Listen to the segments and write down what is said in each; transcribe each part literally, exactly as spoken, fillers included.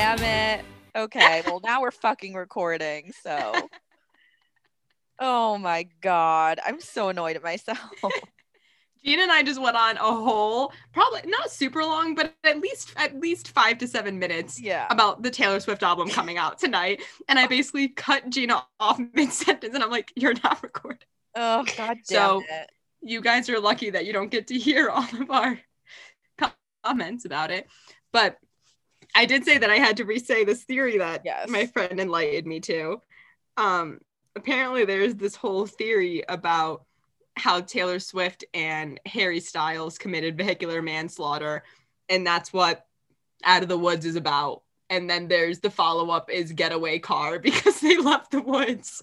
Damn it. Okay, well, now we're fucking recording, so. Oh my God, I'm so annoyed at myself. Gina and I just went on a whole, probably not super long, but at least at least five to seven minutes yeah. about the Taylor Swift album coming out tonight. And I basically cut Gina off mid-sentence and I'm like, you're not recording. Oh, God damn so it. You guys are lucky that you don't get to hear all of our comments about it. But I did say that I had to re-say this theory that yes. my friend enlightened me to. Um, apparently there's this whole theory about how Taylor Swift and Harry Styles committed vehicular manslaughter, and that's what Out of the Woods is about. And then there's the follow-up is Getaway Car, because they left the woods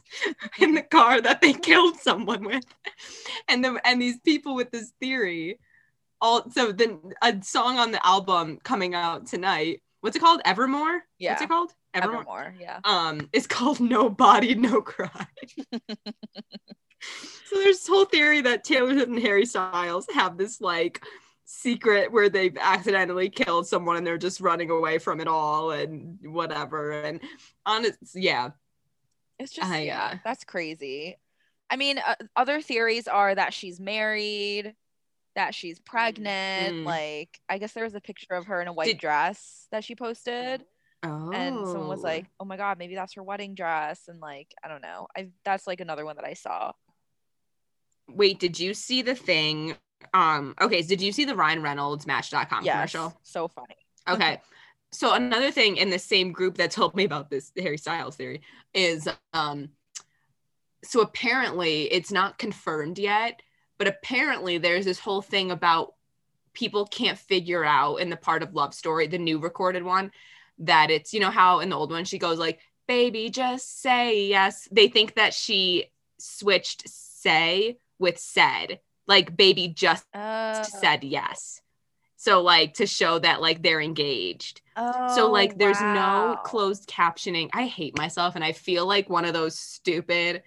in the car that they killed someone with. And the, and these people with this theory, all so then a song on the album coming out tonight, what's it called? Evermore? Yeah. What's it called? Evermore. Evermore, yeah. Um, it's called No Body, No Crime. So there's this whole theory that Taylor Swift and Harry Styles have this like secret where they've accidentally killed someone and they're just running away from it all and whatever. And honest, yeah, it's just I, yeah, uh, that's crazy. I mean, uh, other theories are that she's married, that she's pregnant. Mm-hmm. Like, I guess there was a picture of her in a white Did- dress that she posted. Oh. And someone was like, oh my God, maybe that's her wedding dress. And like, I don't know. I that's like another one that I saw. Wait, did you see the thing? Um, okay, so did you see the Ryan Reynolds match dot com yes, commercial? So funny. Okay. So another thing in the same group that told me about this Harry Styles theory is um so apparently it's not confirmed yet, but apparently there's this whole thing about people can't figure out in the part of Love Story, the new recorded one, that it's, you know how in the old one she goes like, baby, just say yes. They think that she switched say with said, like, baby just oh. said yes. So like to show that like they're engaged. Oh, so like there's wow. no closed captioning. I hate myself and I feel like one of those stupid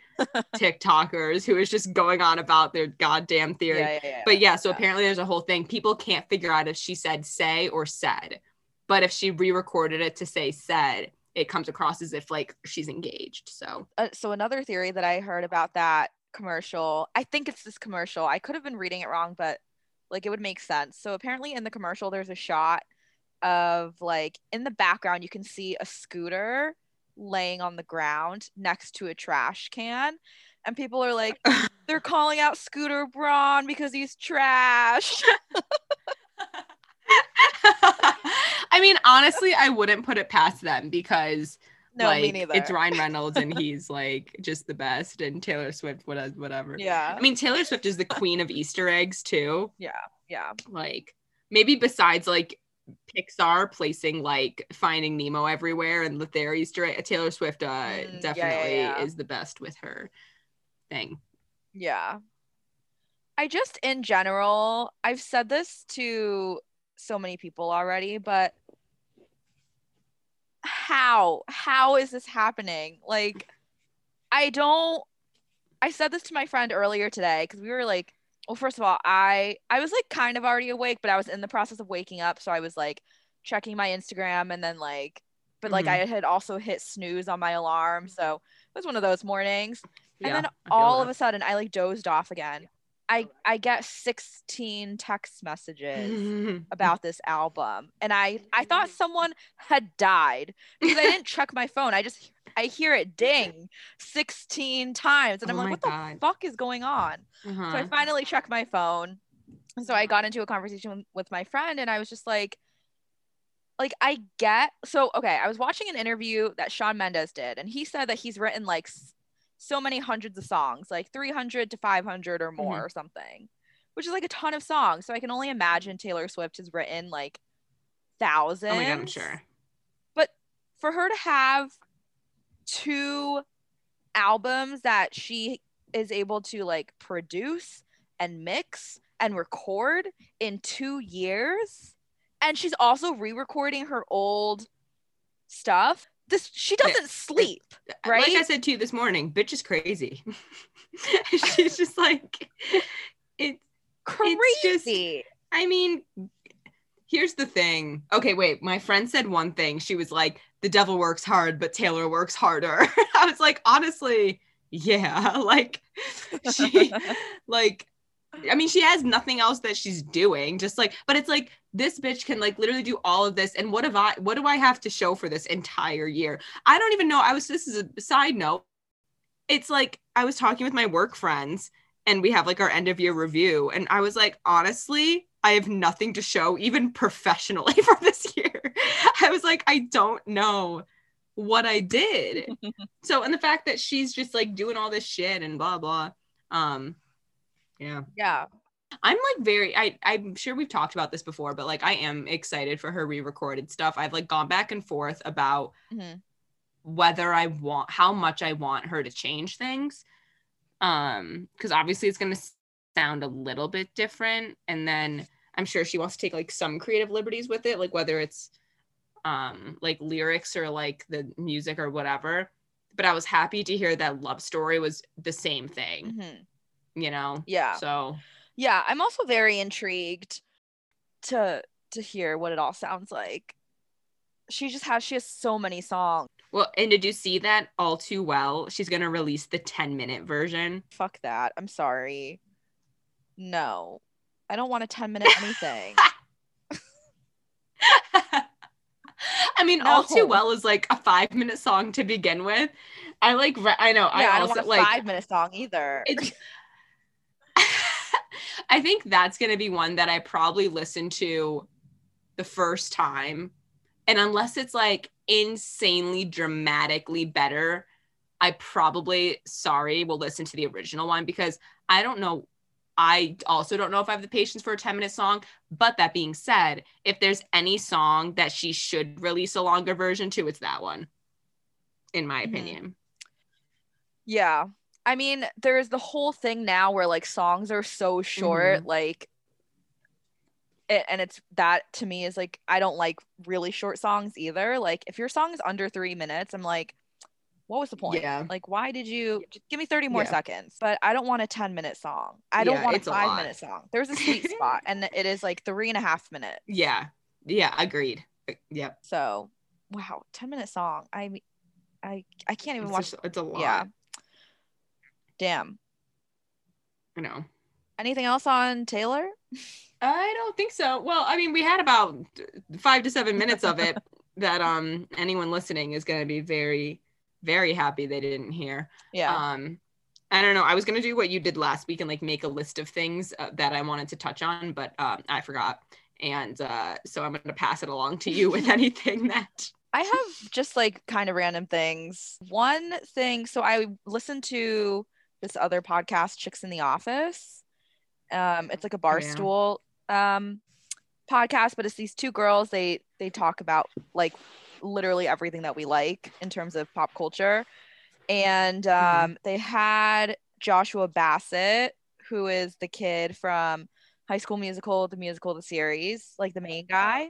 TikTokers who is just going on about their goddamn theory. Yeah, yeah, yeah, but yeah, so yeah. apparently there's a whole thing. People can't figure out if she said say or said. But if she re-recorded it to say said, it comes across as if like she's engaged. So uh, so another theory that I heard about that commercial, I think it's this commercial. I could have been reading it wrong, but like it would make sense. So apparently in the commercial, there's a shot of like in the background, you can see a scooter laying on the ground next to a trash can. And people are like, they're calling out Scooter Braun because he's trash. I mean, honestly, I wouldn't put it past them because no, like, me neither. It's Ryan Reynolds and he's like just the best, and Taylor Swift, whatever. Yeah. I mean, Taylor Swift is the queen of Easter eggs too. Yeah. Yeah. Like maybe besides like Pixar placing like Finding Nemo everywhere and with their Easter egg, Taylor Swift uh, mm, definitely yeah, yeah, yeah. is the best with her thing. Yeah. I just in general, I've said this to so many people already, but how how is this happening? Like, I don't I said this to my friend earlier today because we were like, well, first of all, I I was like kind of already awake, but I was in the process of waking up, so I was like checking my Instagram and then like but mm-hmm. like I had also hit snooze on my alarm, so it was one of those mornings. Yeah, and then all of a sudden I like dozed off again. I, I get sixteen text messages about this album. And I, I thought someone had died because I didn't check my phone. I just, I hear it ding sixteen times. And I'm oh like, what God. the fuck is going on? Uh-huh. So I finally checked my phone. And so I got into a conversation with my friend and I was just like, like I get, so, okay. I was watching an interview that Shawn Mendes did. And he said that he's written like so many hundreds of songs, like three hundred to five hundred or more mm-hmm. or something, which is like a ton of songs. So I can only imagine Taylor Swift has written like thousands. Oh my God, I'm sure. But for her to have two albums that she is able to like produce and mix and record in two years, and she's also re-recording her old stuff. This, she doesn't it, sleep, it, right? Like I said to you this morning, bitch is crazy. She's just like, it's crazy. It's just, I mean, Here's the thing. Okay, wait. My friend said one thing. She was like, the devil works hard, but Taylor works harder. I was like, honestly, yeah. Like, she, like, I mean, she has nothing else that she's doing. Just like, but it's like, this bitch can like literally do all of this. And what have I, what do I have to show for this entire year? I don't even know. I was, this is a side note. It's like, I was talking with my work friends and we have like our end of year review. And I was like, honestly, I have nothing to show even professionally for this year. I was like, I don't know what I did. So, and the fact that she's just like doing all this shit and blah, blah. Um, yeah. Yeah. I'm like very, I, I'm sure we've talked about this before, but like, I am excited for her re-recorded stuff. I've like gone back and forth about mm-hmm. whether I want, how much I want her to change things. Um, because obviously it's going to sound a little bit different, and then I'm sure she wants to take like some creative liberties with it, like whether it's um like lyrics or like the music or whatever. But I was happy to hear that Love Story was the same thing. Mm-hmm. You know? Yeah. So yeah, I'm also very intrigued to to hear what it all sounds like. She just has she has so many songs. Well, and did you see that All Too Well? She's gonna release the ten minute version. Fuck that. I'm sorry. No, I don't want a ten minute anything. I mean, no. All Too Well is like a five minute song to begin with. I like, re- I know. Yeah, I, I don't also, want a like, five minute song either. I think that's going to be one that I probably listen to the first time. And unless it's like insanely dramatically better, I probably, sorry, will listen to the original one, because I don't know. I also don't know if I have the patience for a ten minute song. But that being said, if there's any song that she should release a longer version to, it's that one, in my mm-hmm. opinion. Yeah. I mean, there is the whole thing now where like songs are so short, mm-hmm. like, it, and it's, that to me is like, I don't like really short songs either. Like if your song is under three minutes, I'm like, what was the point? Yeah. Like, why did you just give me thirty more yeah. seconds? But I don't want a ten minute song. I don't yeah, want a five a minute song. There's a sweet spot, and it is like three and a half minutes. Yeah. Yeah. Agreed. Yep. So, wow. ten minute song. I, I, I can't even it's watch. A, it's a lot. Yeah. Damn. I know. Anything else on Taylor? I don't think so. Well, I mean, we had about five to seven minutes of it that um anyone listening is going to be very, very happy they didn't hear. Yeah. Um, I don't know. I was going to do what you did last week and like make a list of things uh, that I wanted to touch on, but um, I forgot. And uh, so I'm going to pass it along to you with anything that. I have just like kind of random things. One thing. So I listened to this other podcast, Chicks in the Office. Um, it's like a Barstool yeah. um, podcast, but it's these two girls. They, they talk about like literally everything that we like in terms of pop culture, and um mm-hmm. they had Joshua Bassett, who is the kid from High School Musical, the musical, the series, like the main guy.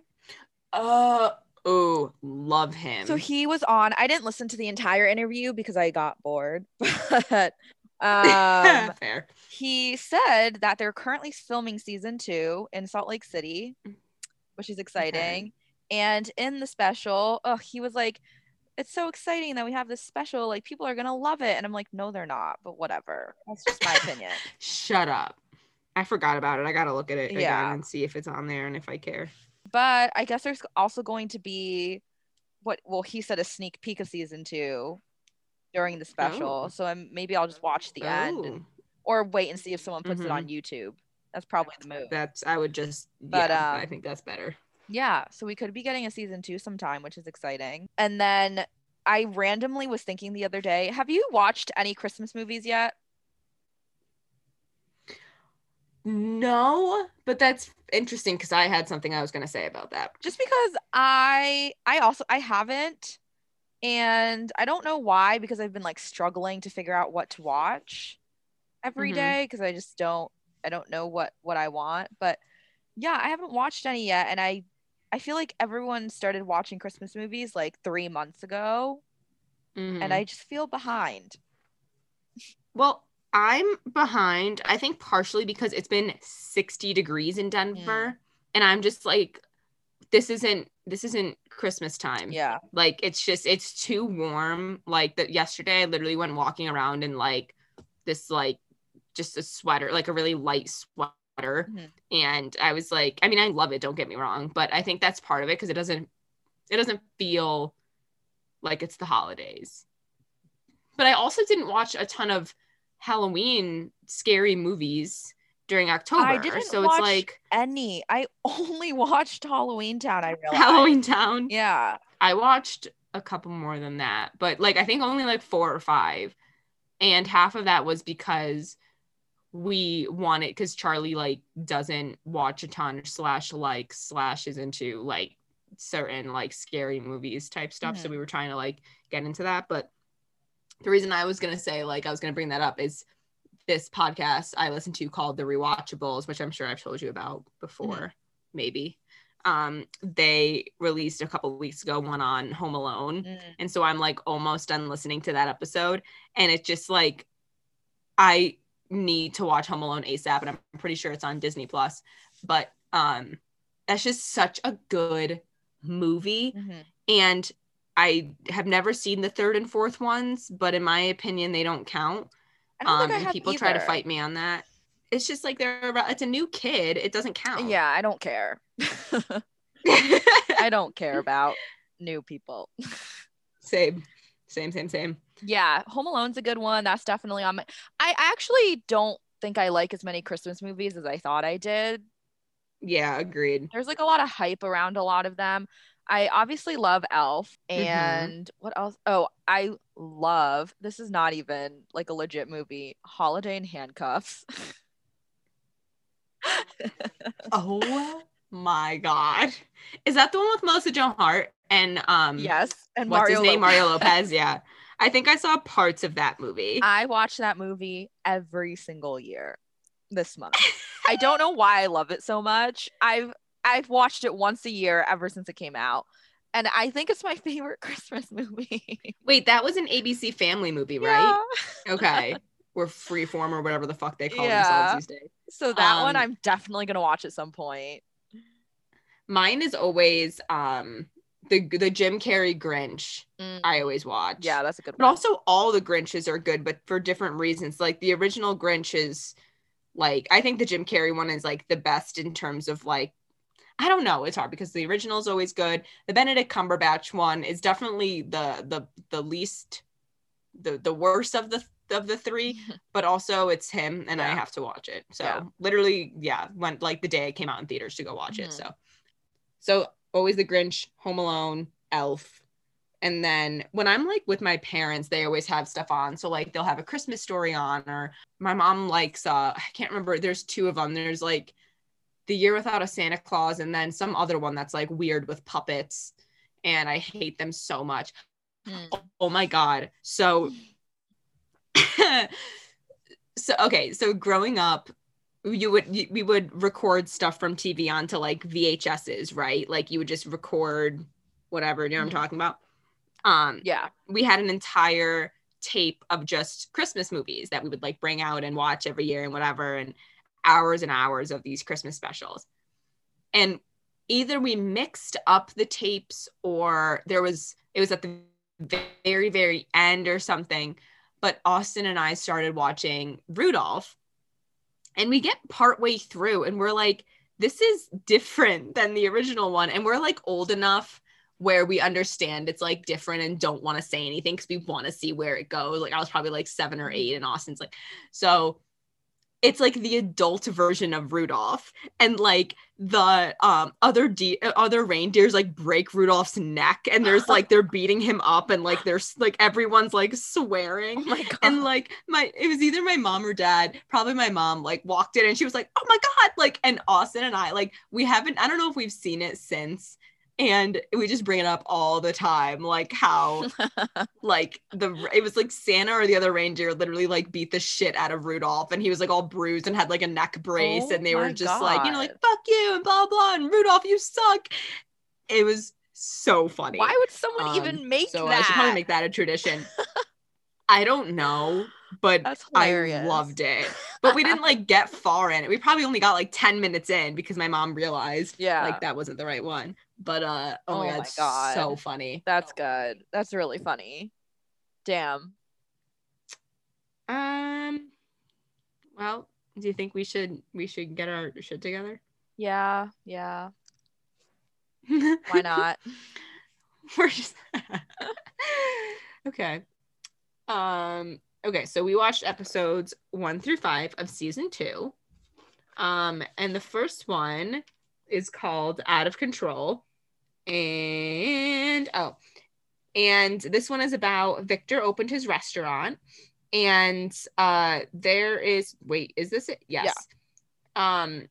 Uh oh, love him. So he was on. I didn't listen to the entire interview because I got bored, but um fair. He said that they're currently filming season two in Salt Lake City, which is exciting. Okay. And in the special, oh, he was like, it's so exciting that we have this special. Like, people are going to love it. And I'm like, no, they're not. But whatever. That's just my opinion. Shut up. I forgot about it. I got to look at it yeah. again and see if it's on there and if I care. But I guess there's also going to be what, well, he said a sneak peek of season two during the special. Oh. So I'm, maybe I'll just watch the oh. end and, or wait and see if someone puts mm-hmm. it on YouTube. That's probably the move. That's, I would just, but, yeah, um, I think that's better. Yeah, so we could be getting a season two sometime, which is exciting. And then I randomly was thinking the other day, have you watched any Christmas movies yet? No, but that's interesting because I had something I was going to say about that. Just because I I also, I haven't. And I don't know why, because I've been like struggling to figure out what to watch every mm-hmm. day, because I just don't, I don't know what, what I want. But yeah, I haven't watched any yet. And I I feel like everyone started watching Christmas movies like three months ago, mm-hmm. and I just feel behind. Well, I'm behind, I think partially because it's been sixty degrees in Denver, mm. and I'm just like, this isn't this isn't Christmas time. Yeah. Like, it's just, it's too warm. Like, the, yesterday I literally went walking around in like this, like just a sweater, like a really light sweater. Mm-hmm. And I was like, I mean, I love it, don't get me wrong, but I think that's part of it, because it doesn't it doesn't feel like it's the holidays. But I also didn't watch a ton of Halloween scary movies during October. I didn't so watch it's like any I only watched Halloween Town. I realized Halloween Town. Yeah, I watched a couple more than that, but like I think only like four or five, and half of that was because we want it, because Charlie like doesn't watch a ton slash like slash is into like certain like scary movies type stuff. Mm-hmm. So we were trying to like get into that. But the reason I was gonna say like I was gonna bring that up is this podcast I listen to called The Rewatchables, which I'm sure I've told you about before. Mm-hmm. Maybe um they released a couple weeks ago one on Home Alone. Mm-hmm. And so I'm like almost done listening to that episode, and it's just like I need to watch Home Alone ASAP, and I'm pretty sure it's on Disney Plus. But um that's just such a good movie. Mm-hmm. And I have never seen the third and fourth ones, but in my opinion they don't count. I don't um think I and have people either. Try to fight me on that. It's just like they're about, it's a new kid, it doesn't count. Yeah, I don't care. I don't care about new people. Same. Same, same, same. Yeah, Home Alone's a good one. That's definitely on my... I actually don't think I like as many Christmas movies as I thought I did. Yeah, agreed. There's like a lot of hype around a lot of them. I obviously love Elf. And mm-hmm. What else? Oh, I love... This is not even like a legit movie. Holiday in Handcuffs. Oh my God. Is that the one with Melissa Joan Hart? And um yes, and what's Mario his name? Lopez. Mario Lopez. Yeah, I think I saw parts of that movie. I watch that movie every single year this month. I don't know why I love it so much. I've I've watched it once a year ever since it came out, and I think it's my favorite Christmas movie. Wait, that was an A B C Family movie, right? Yeah. Okay, or Freeform or whatever the fuck they call yeah. themselves these days. So that um, one I'm definitely gonna watch at some point. Mine is always um. The the Jim Carrey Grinch. Mm. I always watch. Yeah, that's a good one. But also all the Grinches are good, but for different reasons. Like the original Grinch is like, I think the Jim Carrey one is like the best in terms of like, I don't know. It's hard because the original is always good. The Benedict Cumberbatch one is definitely the the the least, the the worst of the of the three, but also it's him and yeah. I have to watch it. So yeah. literally, yeah, when like the day it came out in theaters to go watch mm-hmm. it. So, so. Always the Grinch, Home Alone, Elf. And then when I'm like with my parents, they always have stuff on. So like they'll have a Christmas Story on, or my mom likes, uh, I can't remember, there's two of them. There's like The Year Without a Santa Claus and then some other one that's like weird with puppets. And I hate them so much. Mm. Oh, oh my God. So, so, okay. So growing up, you would you, we would record stuff from T V onto like V H S's, right? Like you would just record whatever, you know what I'm talking about? Um yeah, we had an entire tape of just Christmas movies that we would like bring out and watch every year and whatever, and hours and hours of these Christmas specials. And either we mixed up the tapes or there was it was at the very very end or something, but Austin and I started watching Rudolph. And we get partway through and we're like, this is different than the original one. And we're like old enough where we understand it's like different and don't want to say anything because we want to see where it goes. Like I was probably like seven or eight and Austin's like, so it's like the adult version of Rudolph. And like the um, other de- other reindeers like break Rudolph's neck and there's like, they're beating him up and like, there's like, everyone's like swearing. Oh my God. And like my, it was either my mom or dad, probably my mom, like walked in and she was like, oh my God. Like, and Austin and I, like we haven't, I don't know if we've seen it since. And we just bring it up all the time, like how, like the it was like Santa or the other reindeer literally like beat the shit out of Rudolph, and he was like all bruised and had like a neck brace, oh and they were just God. Like you know like fuck you and blah blah and Rudolph you suck. It was so funny. Why would someone um, even make so that? I should probably make that a tradition. I don't know. but I loved it. But we didn't like get far in it. We probably only got like ten minutes in because my mom realized yeah. like that wasn't the right one. But uh oh, oh my, God, my God, so funny. That's good. That's really funny. Damn. Um well, do you think we should we should get our shit together? Yeah, yeah. Why not? We're just okay. Um okay, so we watched episodes one through five of season two. Um, and the first one is called Out of Control. And oh, and this one is about Victor opened his restaurant. And uh there is wait, is this it? Yes. Yeah. Um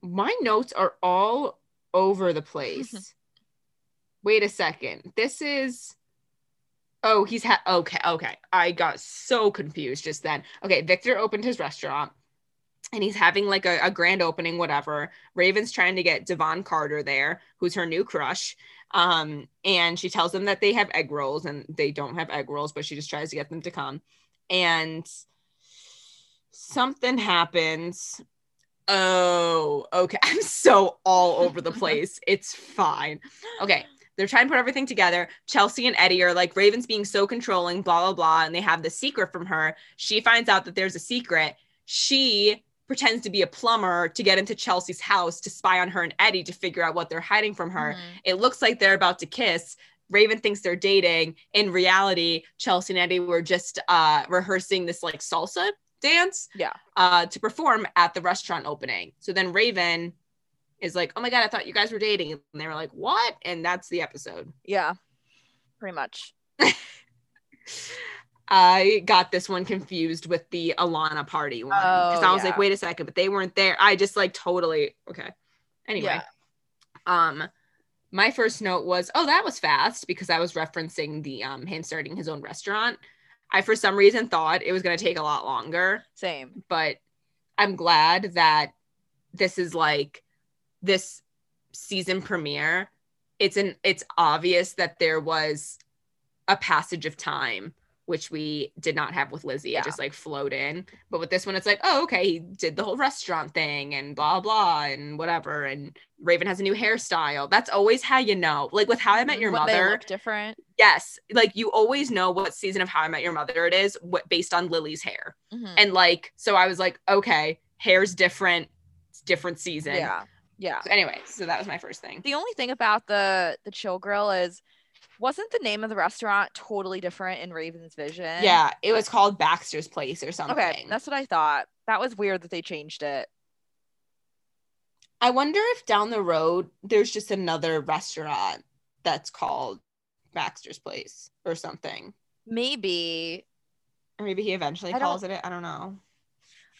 my notes are all over the place. Wait a second. This is oh, he's had okay, okay. I got so confused just then. Okay, Victor opened his restaurant and he's having like a, a grand opening, whatever. Raven's trying to get Devon Carter there, who's her new crush. Um, and she tells them that they have egg rolls and they don't have egg rolls, but she just tries to get them to come. And something happens. Oh, okay. I'm so all over the place. It's fine. Okay. They're trying to put everything together. Chelsea and Eddie are like, Raven's being so controlling, blah, blah, blah. And they have the secret from her. She finds out that there's a secret. She pretends to be a plumber to get into Chelsea's house to spy on her and Eddie to figure out what they're hiding from her. Mm-hmm. It looks like they're about to kiss. Raven thinks they're dating. In reality, Chelsea and Eddie were just uh, rehearsing this like salsa dance yeah. uh, to perform at the restaurant opening. So then Raven is like, oh my God, I thought you guys were dating. And they were like, what? And that's the episode. Yeah, pretty much. I got this one confused with the Alana party one. Because oh, I was yeah. like, wait a second, but they weren't there. I just like totally, okay. Anyway. Yeah. Um, my first note was, oh, that was fast because I was referencing the um, him starting his own restaurant. I, for some reason, thought it was going to take a lot longer. Same. But I'm glad that this is like this season premiere. It's an, it's obvious that there was a passage of time, which we did not have with Lizzie. Yeah. It just like flowed in. But with this one, it's like, oh, okay, he did the whole restaurant thing and blah, blah, and whatever. And Raven has a new hairstyle. That's always how you know. Like with How I Met Your what Mother. They look different. Yes. Like you always know what season of How I Met Your Mother it is what, based on Lily's hair. Mm-hmm. And like, so I was like, okay, hair's different. It's different season. Yeah. Yeah. So anyway, so that was my first thing. The only thing about the the Chill Grill is, wasn't the name of the restaurant totally different in Raven's vision? Yeah, it was called Baxter's Place or something. Okay, that's what I thought. That was weird that they changed it. I wonder if down the road there's just another restaurant that's called Baxter's Place or something. Maybe. Or maybe he eventually calls it it. I don't know.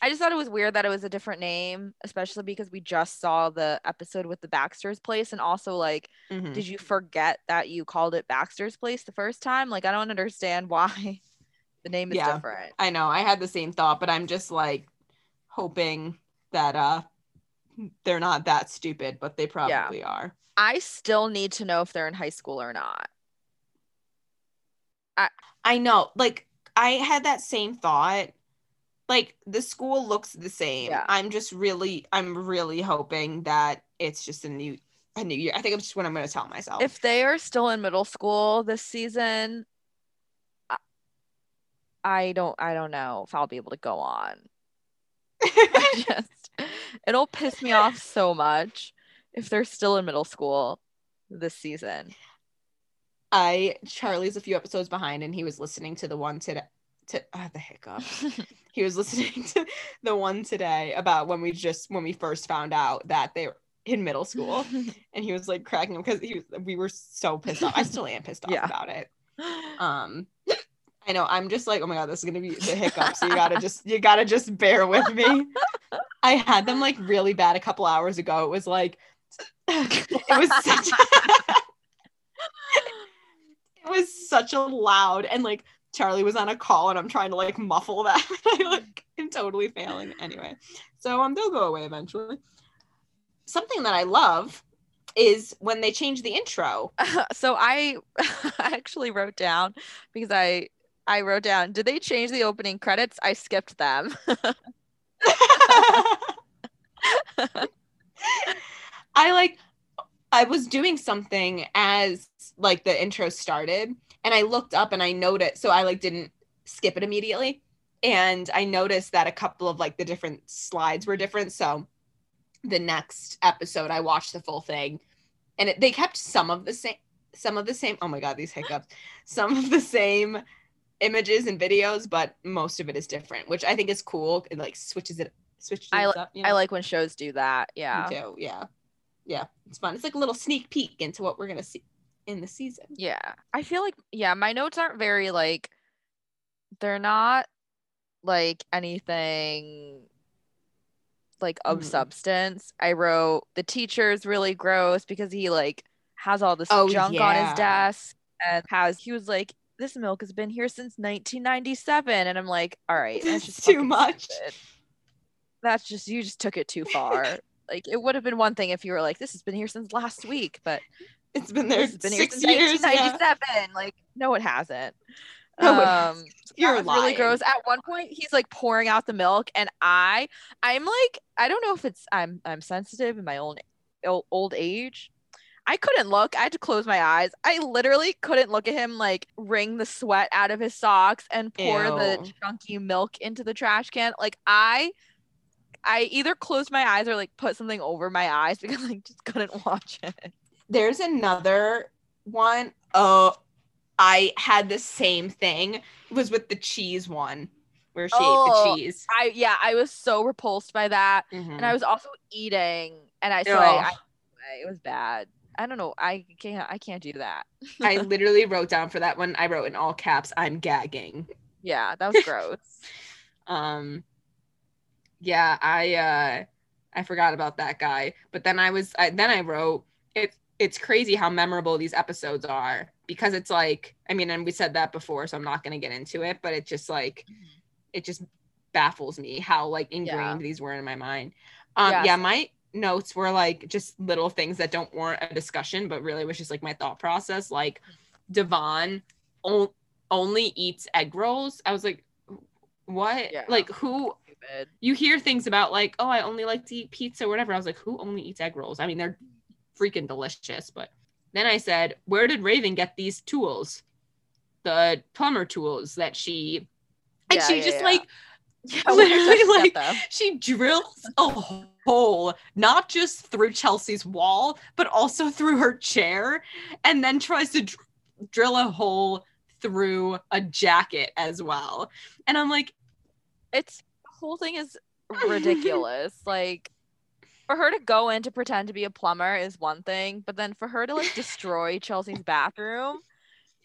I just thought it was weird that it was a different name, especially because we just saw the episode with the Baxter's Place. And also, like, mm-hmm. did you forget that you called it Baxter's Place the first time? Like, I don't understand why the name is yeah, different. I know. I had the same thought, but I'm just, like, hoping that uh, they're not that stupid, but they probably yeah. are. I still need to know if they're in high school or not. I I know. Like, I had that same thought. Like, the school looks the same. Yeah. I'm just really, I'm really hoping that it's just a new, a new year. I think I'm just what I'm going to tell myself. If they are still in middle school this season, I, I don't, I don't know if I'll be able to go on. I just, it'll piss me off so much if they're still in middle school this season. I, Charlie's a few episodes behind and he was listening to the one today. To oh, the hiccup. He was listening to the one today about when we just when we first found out that they were in middle school, and he was like cracking him because he was, we were so pissed off. I still am pissed off yeah. about it. Um, I know I'm just like, oh my God, this is gonna be the hiccup. So you gotta just you gotta just bear with me. I had them like really bad a couple hours ago. It was like it was such a, it was such a loud and like. Charlie was on a call and I'm trying to like muffle that. I like am totally failing anyway. So um, they'll go away eventually. Something that I love is when they change the intro. Uh, so I, I actually wrote down because I I wrote down, did they change the opening credits? I skipped them. I like, I was doing something as like the intro started and I looked up and I noted, so I like didn't skip it immediately. And I noticed that a couple of like the different slides were different. So the next episode I watched the full thing and it, they kept some of the same, some of the same, oh my God, these hiccups, some of the same images and videos, but most of it is different, which I think is cool. It like switches it, switches I, it up. You know? I like when shows do that. Yeah. Me too. Yeah. Yeah. It's fun. It's like a little sneak peek into what we're going to see in the season. Yeah. I feel like, yeah, my notes aren't very like, they're not like anything like of mm-hmm. substance. I wrote the teacher's really gross because he like has all this oh, junk yeah. on his desk and has, he was like, this milk has been here since nineteen ninety-seven. And I'm like, all right, that's just too much. Stupid. That's just, you just took it too far. Like it would have been one thing if you were like, this has been here since last week, but it's been there, it's been here since years, nineteen ninety-seven. Yeah. Like, no, it hasn't. No, um, you're lying. Really gross. At one point, he's like pouring out the milk, and I, I'm like, I don't know if it's I'm I'm sensitive in my own old age. I couldn't look. I had to close my eyes. I literally couldn't look at him like wring the sweat out of his socks and pour Ew. the chunky milk into the trash can. Like I, I either closed my eyes or like put something over my eyes because I like, just couldn't watch it. There's another one. Oh, I had the same thing. It was with the cheese one where she oh, ate the cheese. I yeah, I was so repulsed by that. Mm-hmm. And I was also eating and I so I, I it was bad. I don't know. I can't I can't do that. I literally wrote down for that one. I wrote in all caps, I'm gagging. Yeah, that was gross. um yeah, I uh I forgot about that guy. But then I was I, then I wrote it it's crazy how memorable these episodes are because it's like, I mean, and we said that before, so I'm not going to get into it, but it just like, it just baffles me how like ingrained yeah. these were in my mind. Um, yeah. yeah. My notes were like just little things that don't warrant a discussion, but really was just like my thought process. Like Devon o- only eats egg rolls. I was like, what? Yeah. Like who, you hear things about like, oh, I only like to eat pizza or whatever. I was like, who only eats egg rolls? I mean, they're freaking delicious. But then I said, where did Raven get these tools, the plumber tools that she and yeah, she yeah, just yeah. like yeah, literally like them. She drills a hole not just through Chelsea's wall but also through her chair and then tries to dr- drill a hole through a jacket as well. And I'm like, it's the whole thing is ridiculous. Like for her to go in to pretend to be a plumber is one thing, but then for her to like destroy Chelsea's bathroom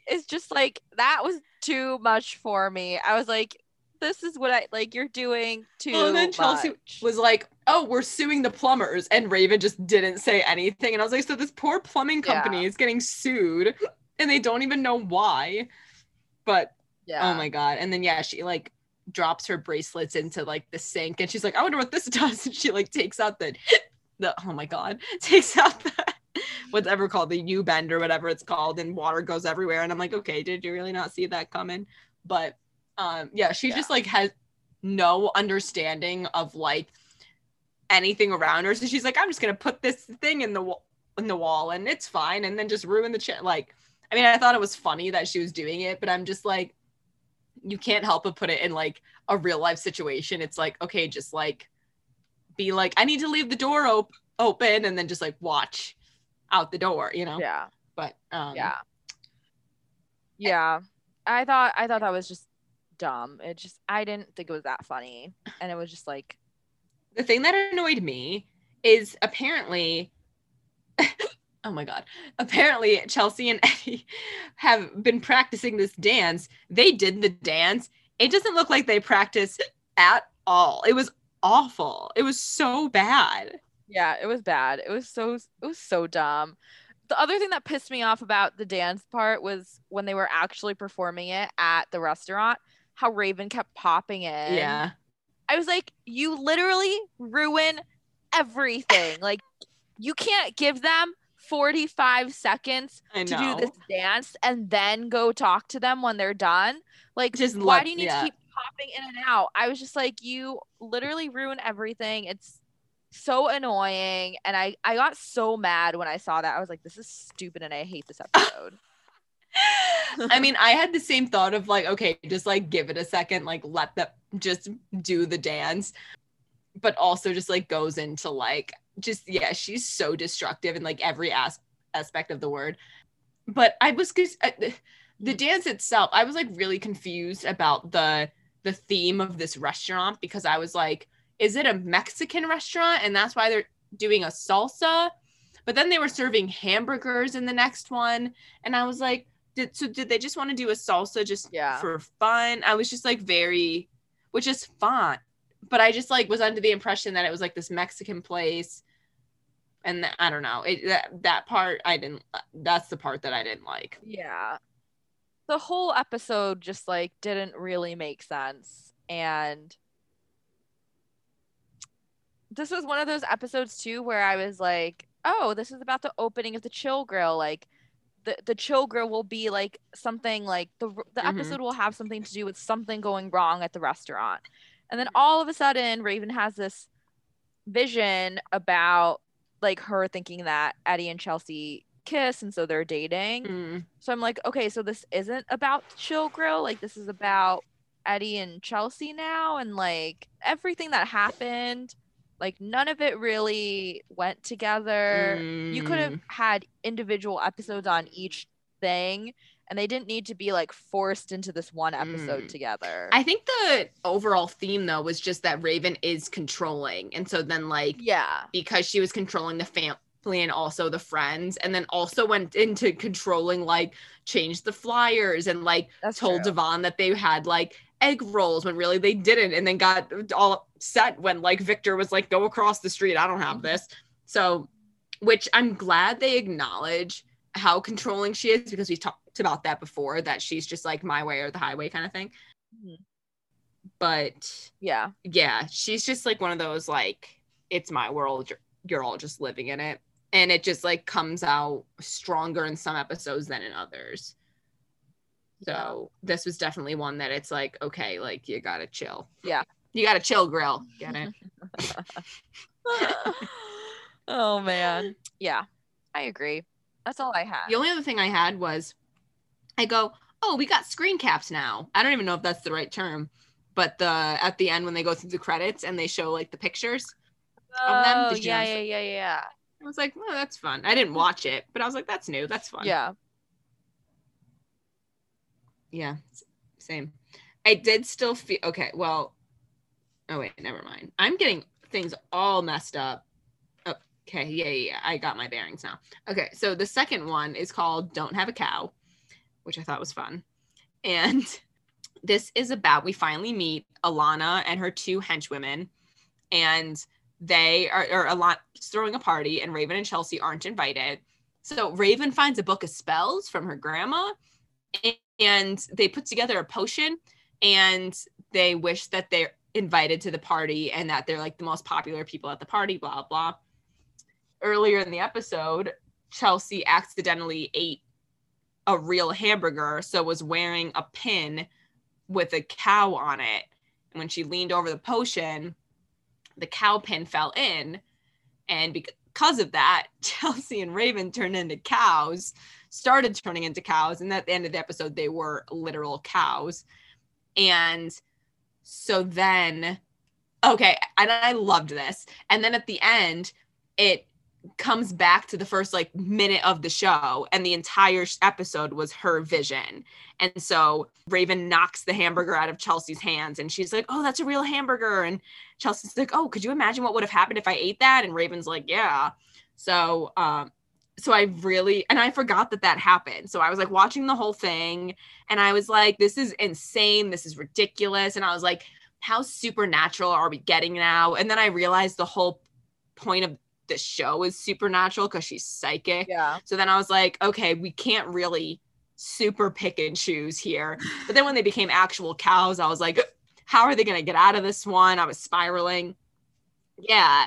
is just like, that was too much for me. I was like, this is what I like, you're doing too much. And then Chelsea much. was like, oh, we're suing the plumbers. And Raven just didn't say anything. And I was like, so this poor plumbing company yeah. is getting sued and they don't even know why. But yeah. oh my God. And then, yeah, she like drops her bracelets into like the sink and she's like, I wonder what this does, and she like takes out the the oh my God takes out the whatever called the U-bend or whatever it's called, and water goes everywhere. And I'm like, okay, did you really not see that coming? But um yeah she yeah. just like has no understanding of like anything around her, so she's like, I'm just gonna put this thing in the wall in the wall and it's fine, and then just ruin the chair. Like, I mean, I thought it was funny that she was doing it, but I'm just like, you can't help but put it in like a real life situation. It's like, okay, just like be like, I need to leave the door op- open and then just like watch out the door, you know? Yeah. But um yeah. Yeah. I thought I thought that was just dumb. It just, I didn't think it was that funny. And it was just like, the thing that annoyed me is apparently oh my God. Apparently Chelsea and Eddie have been practicing this dance. They did the dance. It doesn't look like they practiced at all. It was awful. It was so bad. Yeah, it was bad. It was so, it was so dumb. The other thing that pissed me off about the dance part was when they were actually performing it at the restaurant, how Raven kept popping in. Yeah. I was like, you literally ruin everything. Like, you can't give them forty-five seconds to do this dance and then go talk to them when they're done. Like, just why look, do you need yeah. to keep popping in and out? I was just like, you literally ruin everything. It's so annoying. And I, I got so mad when I saw that. I was like, this is stupid and I hate this episode. I mean, I had the same thought of like, okay, just like give it a second, like let them just do the dance, but also just like goes into like, just, yeah, she's so destructive in like every as- aspect of the word. But I was, uh, the dance itself, I was like really confused about the the theme of this restaurant, because I was like, is it a Mexican restaurant? And that's why they're doing a salsa. But then they were serving hamburgers in the next one. And I was like, did, so did they just want to do a salsa just yeah. for fun? I was just like very, which is fun. But I just like was under the impression that it was like this Mexican place. And th- I don't know, it, that, that part I didn't, that's the part that I didn't like. Yeah. The whole episode just like didn't really make sense. And this was one of those episodes too, where I was like, oh, this is about the opening of the Chill Grill. Like the, the Chill Grill will be like something like the, the mm-hmm. episode will have something to do with something going wrong at the restaurant. And then all of a sudden, Raven has this vision about like her thinking that Eddie and Chelsea kiss, and so they're dating. Mm. So I'm like, okay, so this isn't about Chill Grill. Like, this is about Eddie and Chelsea now, and like everything that happened, like none of it really went together. Mm. You could have had individual episodes on each thing, and they didn't need to be like forced into this one episode mm. together. I think the overall theme though was just that Raven is controlling. And so then like, yeah, because she was controlling the family and also the friends, and then also went into controlling, like changed the flyers and like That's told true. Devon that they had like egg rolls when really they didn't. And then got all upset when like Victor was like, go across the street, I don't have mm-hmm. this. So, which I'm glad they acknowledge how controlling she is, because we've talked about that before, that she's just like my way or the highway kind of thing. Mm-hmm. But yeah, yeah, she's just like one of those, like, it's my world, you're, you're all just living in it. And it just like comes out stronger in some episodes than in others. So yeah. This was definitely one that it's like, okay, like you gotta chill. Yeah. You gotta chill, Grill. Get it? Oh man. Yeah, I agree. That's all I had. The only other thing I had was, I go, oh, we got screen caps now. I don't even know if that's the right term, but the at the end when they go through the credits and they show like the pictures oh, of them. Did you yeah, yeah, yeah, yeah, yeah. I was like, oh, that's fun. I didn't watch it, but I was like, that's new. That's fun. Yeah. Yeah, same. I did still feel, okay, well, oh wait, never mind. I'm getting things all messed up. Okay, yeah, yeah, yeah, I got my bearings now. Okay, so the second one is called Don't Have a Cow, which I thought was fun. And this is about, we finally meet Alana and her two henchwomen, and they are, are Alana's throwing a party, and Raven and Chelsea aren't invited. So Raven finds a book of spells from her grandma, and they put together a potion, and they wish that they're invited to the party and that they're like the most popular people at the party, blah, blah. Earlier in the episode, Chelsea accidentally ate a real hamburger, so was wearing a pin with a cow on it. And when she leaned over the potion, the cow pin fell in. And because of that, Chelsea and Raven turned into cows, started turning into cows. And at the end of the episode, they were literal cows. And so then, okay, and I loved this. And then at the end, it comes back to the first like minute of the show, and the entire episode was her vision. And so Raven knocks the hamburger out of Chelsea's hands, and she's like, oh, that's a real hamburger. And Chelsea's like, oh, could you imagine what would have happened if I ate that? And Raven's like, yeah. So, um, so I really, and I forgot that that happened. So I was like watching the whole thing, and I was like, this is insane. This is ridiculous. And I was like, how supernatural are we getting now? And then I realized the whole point of the show is supernatural because she's psychic. Yeah. So then I was like, okay, we can't really super pick and choose here. But then when they became actual cows, I was like, how are they going to get out of this one? I was spiraling. Yeah.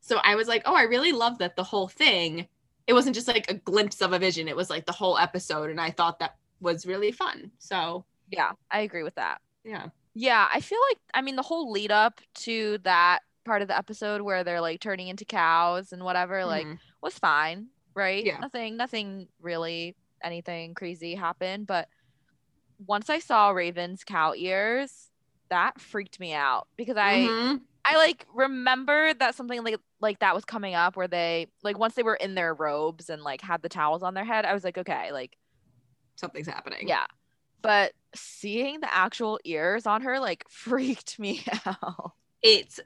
So I was like, oh, I really love that the whole thing it wasn't just like a glimpse of a vision. It was like the whole episode. And I thought that was really fun. So yeah, I agree with that. Yeah. Yeah. I feel like, I mean, the whole lead up to that part of the episode where they're like turning into cows and whatever, mm-hmm. like was fine. Right. Yeah. Nothing, nothing really, anything crazy happened. But once I saw Raven's cow ears, that freaked me out because I, mm-hmm. I like remembered that something like, like that was coming up where they like, once they were in their robes and like had the towels on their head, I was like, okay, like something's happening. Yeah. But seeing the actual ears on her, like freaked me out. It's,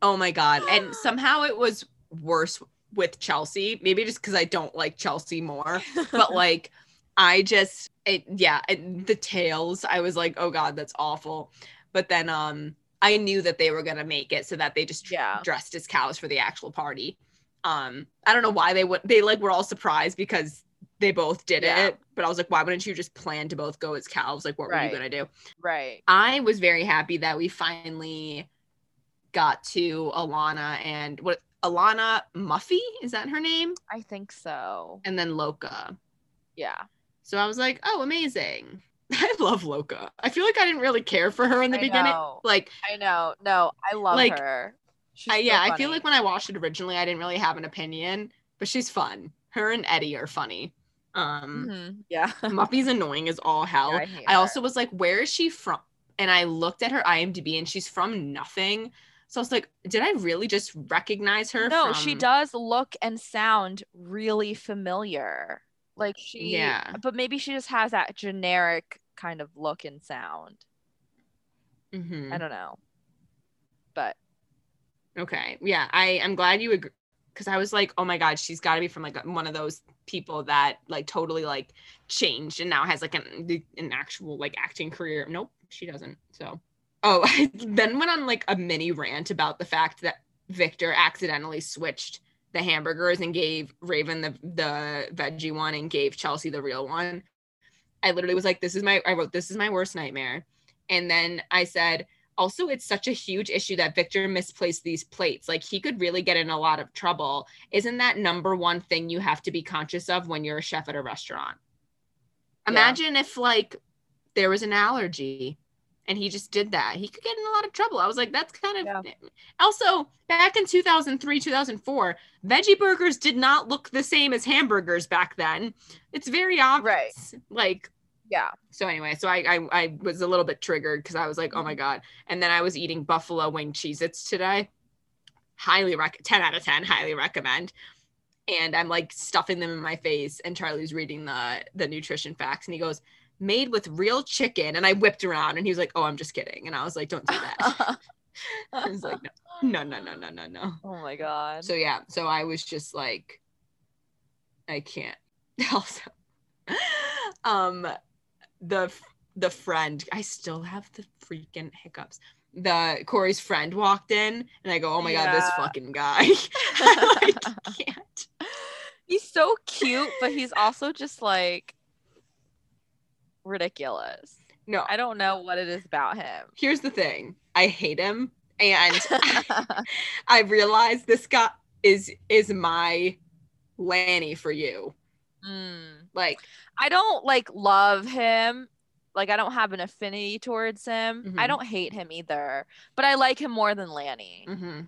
oh my God. And somehow it was worse with Chelsea, maybe just because I don't like Chelsea more, but like, I just, it, yeah, it, the tails, I was like, oh God, that's awful. But then, um, I knew that they were going to make it so that they just yeah. dressed as cows for the actual party. Um, I don't know why they would, they like were all surprised because they both did yeah. it, but I was like, why wouldn't you just plan to both go as cows? Like, what right. were you going to do? Right. I was very happy that we finally got to Alana and what Alana Muffy, is that her name? I think so. And then Loka. Yeah. So I was like, oh, amazing. I love Loka. I feel like I didn't really care for her in the I beginning. Know. Like I know. No, I love like, her. She's I, yeah, so I feel like when I watched it originally, I didn't really have an opinion, but she's fun. Her and Eddie are funny. Um, mm-hmm. Yeah. Muffy's annoying as all hell. Yeah, I, I also was like, where is she from? And I looked at her I M D B and she's from nothing. So I was like, did I really just recognize her? No, from- she does look and sound really familiar. Like she, yeah. but maybe she just has that generic kind of look and sound. Mm-hmm. I don't know, but okay, yeah, I I'm glad you agree because I was like, oh my God, she's got to be from like one of those people that like totally like changed and now has like an an actual like acting career. Nope, she doesn't. So oh, I then went on like a mini rant about the fact that Victor accidentally switched the hamburgers and gave Raven the the veggie one and gave Chelsea the real one. I literally was like, this is my, I wrote, this is my worst nightmare. And then I said, also, it's such a huge issue that Victor misplaced these plates. Like he could really get in a lot of trouble. Isn't that number one thing you have to be conscious of when you're a chef at a restaurant? Imagine yeah. if like there was an allergy and he just did that. He could get in a lot of trouble. I was like, that's kind of... Yeah. Also, back in two thousand three, two thousand four, veggie burgers did not look the same as hamburgers back then. It's very obvious. Right. Like, yeah. So anyway, so I I, I was a little bit triggered because I was like, mm-hmm. oh my God. And then I was eating buffalo wing Cheez-Its today. Highly recommend. ten out of ten, highly recommend. And I'm like stuffing them in my face. And Charlie's reading the the nutrition facts. And he goes... made with real chicken, and I whipped around and he was like, oh, I'm just kidding. And I was like, don't do that. I was like, no, no, no, no, no, no. Oh my God. So yeah, so I was just like, I can't. Also, um, the the friend, I still have the freaking hiccups. The Corey's friend walked in and I go, oh my yeah. God, this fucking guy. I like, can't. He's so cute, but he's also just like ridiculous. No, I don't know what it is about him. Here's the thing, I hate him, and I, I realize this guy is is my Lanny for you. Mm. Like I don't like love him, like I don't have an affinity towards him. Mm-hmm. I don't hate him either, but I like him more than Lanny. Mm-hmm.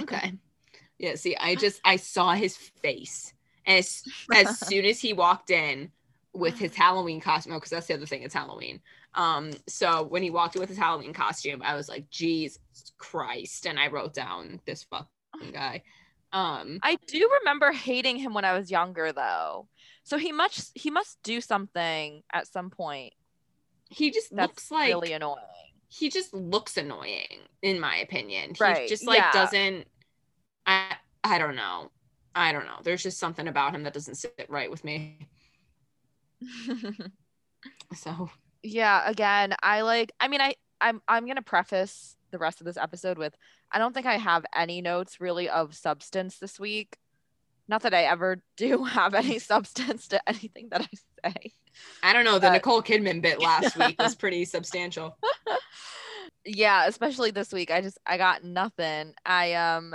Okay. Yeah, see, I just I saw his face as as soon as he walked in with his Halloween costume, because that's the other thing, it's Halloween. Um, so when he walked in with his Halloween costume, I was like, Jesus Christ. And I wrote down this fucking guy. Um, I do remember hating him when I was younger though. So he must, he must do something at some point. He just that's looks like really annoying. He just looks annoying in my opinion. Right. He just like yeah. doesn't, I, I don't know. I don't know. There's just something about him that doesn't sit right with me. So yeah, again, I like I mean I I'm I'm gonna preface the rest of this episode with I don't think I have any notes really of substance this week. Not that I ever do have any substance to anything that I say. I don't know, the but... Nicole Kidman bit last week was pretty substantial. Yeah, especially this week. I just I got nothing. I um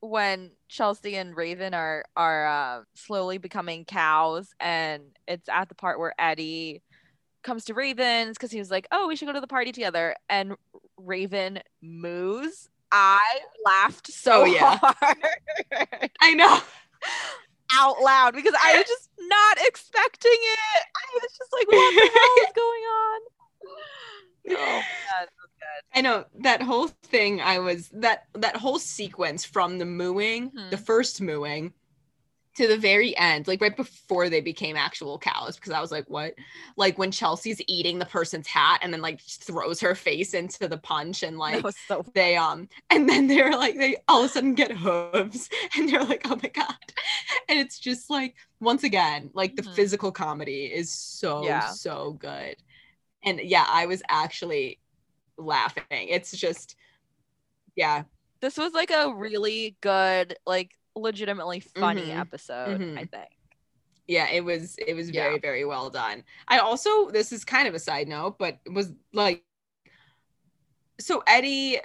when Chelsea and Raven are are uh, slowly becoming cows, and it's at the part where Eddie comes to Raven's because he was like, oh, we should go to the party together, and Raven moos. I laughed so oh, yeah. hard. I know. Out loud, because I was just not expecting it. I was just like, what the hell is going on? Oh, man, that's good. I know, that whole thing, I was, that, that whole sequence from the mooing, mm-hmm. the first mooing, to the very end, like right before they became actual cows, because I was like, what? Like when Chelsea's eating the person's hat and then like throws her face into the punch, and like so they um and then they're like, they all of a sudden get hooves and they're like, oh my God. And it's just like, once again, like the mm-hmm. physical comedy is so yeah. so good. And yeah, I was actually laughing. It's just, yeah, this was like a really good, like legitimately funny mm-hmm. episode. Mm-hmm. I think yeah it was it was very yeah. very well done. I also, this is kind of a side note, but it was like, so Eddie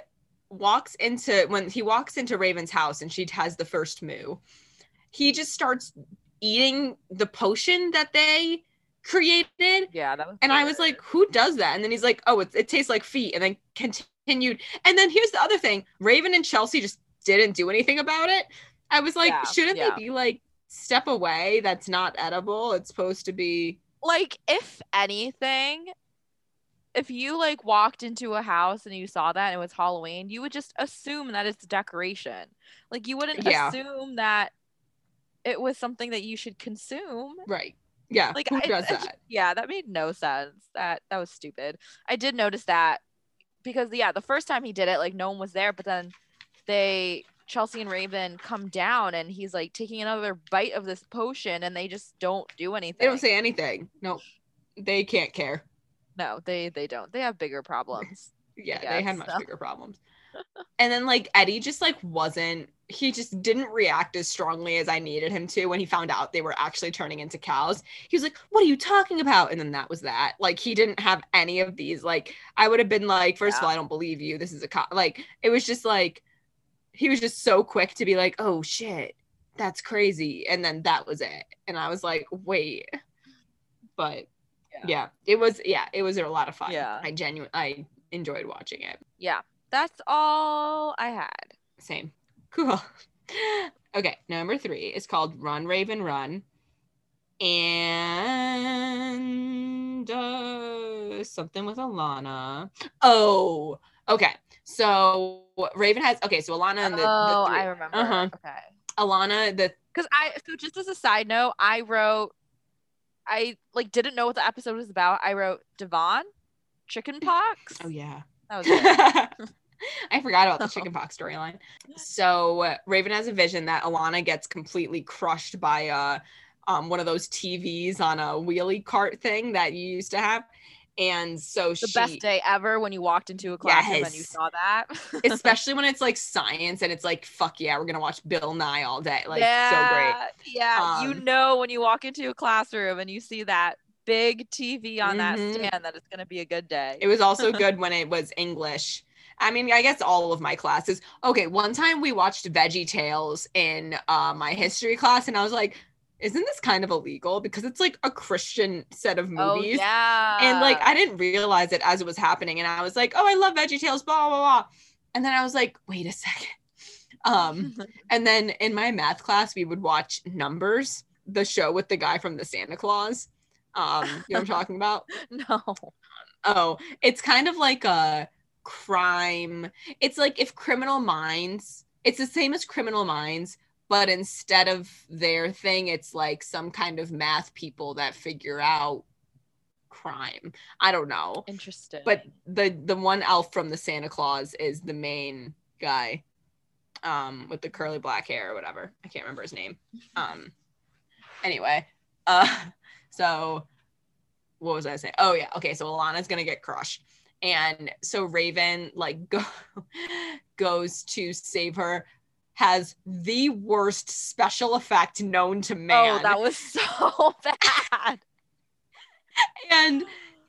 walks into when he walks into Raven's house and she has the first moo, he just starts eating the potion that they created. Yeah, that was and weird. I was like, who does that? And then he's like, oh, it, it tastes like feet, and then continued. And then here's the other thing, Raven and Chelsea just didn't do anything about it. I was like, yeah, shouldn't yeah. they be like, step away, that's not edible, it's supposed to be like, if anything, if you like walked into a house and you saw that and it was Halloween, you would just assume that it's decoration. Like you wouldn't yeah. assume that it was something that you should consume, right? Yeah, like who I, does I, that? I, yeah, that made no sense. That that was stupid. I did notice that, because yeah, the first time he did it, like no one was there, but then they, Chelsea and Raven come down and he's like taking another bite of this potion and they just don't do anything. They don't say anything. No, they can't care. No, they, they don't. They have bigger problems. yeah, guess, they had much so. bigger problems. And then like Eddie just like wasn't, he just didn't react as strongly as I needed him to when he found out they were actually turning into cows. He was like, what are you talking about? And then that was that. Like he didn't have any of these. Like I would have been like, first yeah. of all, I don't believe you. This is a cow. Like it was just like, he was just so quick to be like, oh shit, that's crazy. And then that was it. And I was like, wait. But yeah, yeah it was, yeah, it was a lot of fun. Yeah. I genuinely, I enjoyed watching it. Yeah. That's all I had. Same. Cool. Okay. Number three is called Run, Raven, Run. And uh, something with Alana. Oh, okay. So Raven has, okay, so Alana and the, oh, the three, I remember. Uh-huh. Okay. Alana, the, because I, so just as a side note, I wrote, I like didn't know what the episode was about. I wrote Devon, chicken pox. Oh, yeah. That was it. I forgot about the chicken pox storyline. So uh, Raven has a vision that Alana gets completely crushed by a, um, one of those T Vs on a wheelie cart thing that you used to have. And so the she, best day ever when you walked into a classroom yes. and you saw that. Especially when it's like science and it's like, fuck yeah, we're gonna watch Bill Nye all day. Like yeah, so great. Yeah. Um, you know when you walk into a classroom and you see that big T V on mm-hmm. that stand that it's gonna be a good day. It was also good when it was English. I mean, I guess all of my classes. Okay, one time we watched Veggie Tales in uh, my history class, and I was like, isn't this kind of illegal? Because it's like a Christian set of movies. Oh, yeah. And like, I didn't realize it as it was happening. And I was like, oh, I love VeggieTales, blah, blah, blah. And then I was like, wait a second. Um, and then in my math class, we would watch Numbers, the show with the guy from the Santa Claus. Um, you know what I'm talking about? No. Oh, it's kind of like a crime. It's like if Criminal Minds, it's the same as Criminal Minds, but instead of their thing, it's like some kind of math people that figure out crime. I don't know. Interesting. But the the one elf from the Santa Claus is the main guy um, with the curly black hair or whatever. I can't remember his name. Um, anyway, uh, so what was I saying? Oh, yeah. Okay, so Alana's going to get crushed. And so Raven like go- goes to save her. Has the worst special effect known to man. Oh, that was so bad. And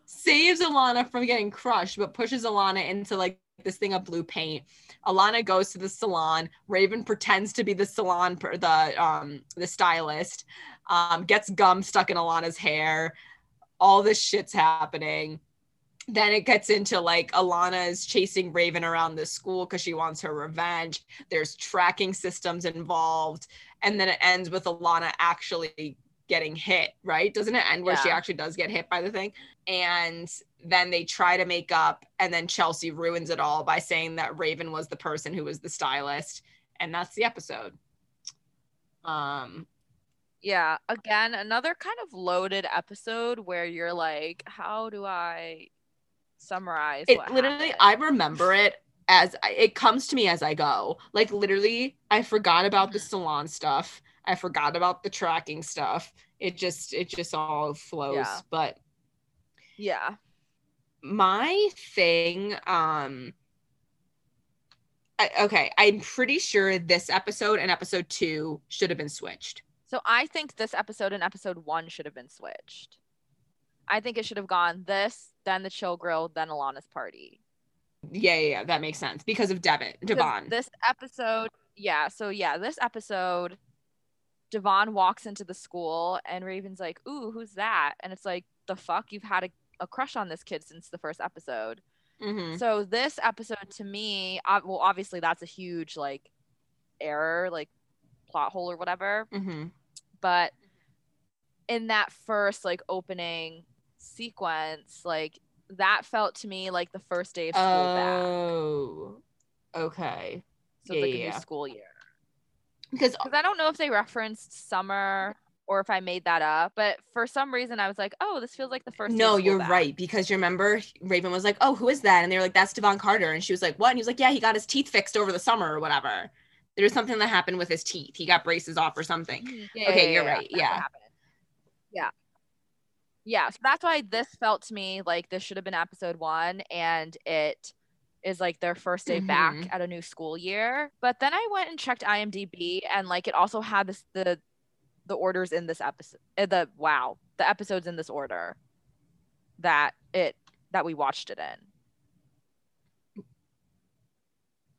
saves Alana from getting crushed, but pushes Alana into like this thing of blue paint. Alana goes to the salon. Raven pretends to be the salon, per the um the stylist, um, gets gum stuck in Alana's hair. All this shit's happening. Then it gets into like Alana is chasing Raven around the school because she wants her revenge. There's tracking systems involved. And then it ends with Alana actually getting hit, right? Doesn't it end where yeah. she actually does get hit by the thing? And then they try to make up, and then Chelsea ruins it all by saying that Raven was the person who was the stylist. And that's the episode. Um, yeah. Again, another kind of loaded episode where you're like, how do I summarize it? What literally happened? I remember it as I, it comes to me as I go. Like, literally, I forgot about the salon stuff, I forgot about the tracking stuff, it just it just all flows. Yeah. But yeah, my thing, um I, okay I'm pretty sure this episode and episode two should have been switched. So I think this episode and episode one should have been switched. I think it should have gone this, then the Chill Grill, then Alana's party. Yeah, yeah, yeah. That makes sense because of Devon. Devon. This episode, yeah. So yeah, this episode, Devon walks into the school and Raven's like, "Ooh, who's that?" And it's like, "The fuck, you've had a, a crush on this kid since the first episode." Mm-hmm. So this episode, to me, uh, well, obviously that's a huge like error, like plot hole or whatever. Mm-hmm. But in that first like opening sequence, like that felt to me like the first day of school. Oh, back. Okay. So yeah, it's like yeah. a new school year. Because I don't know if they referenced summer or if I made that up, but for some reason I was like, oh, this feels like the first. No, day of you're back. Right, because you remember Raven was like, oh, who is that? And they were like, that's Devon Carter, and she was like, what? And he was like, yeah, he got his teeth fixed over the summer or whatever. There was something that happened with his teeth. He got braces off or something. Yeah, okay, yeah, you're yeah, right. Yeah. Yeah. Yeah, so that's why this felt to me like this should have been episode one, and it is like their first day mm-hmm. back at a new school year. But then I went and checked I M D B, and like it also had this the the orders in this episode. Uh, the wow, the episodes in this order that it that we watched it in.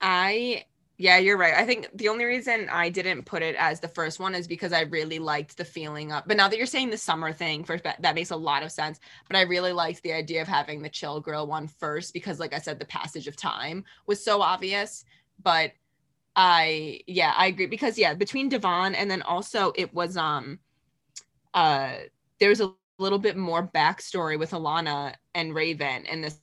I yeah, you're right. I think the only reason I didn't put it as the first one is because I really liked the feeling of, but now that you're saying the summer thing first, that makes a lot of sense. But I really liked the idea of having the Chill Grill one first, because like I said, the passage of time was so obvious. But I, yeah, I agree. Because yeah, between Devon and then also it was, um, uh, there was a little bit more backstory with Alana and Raven in this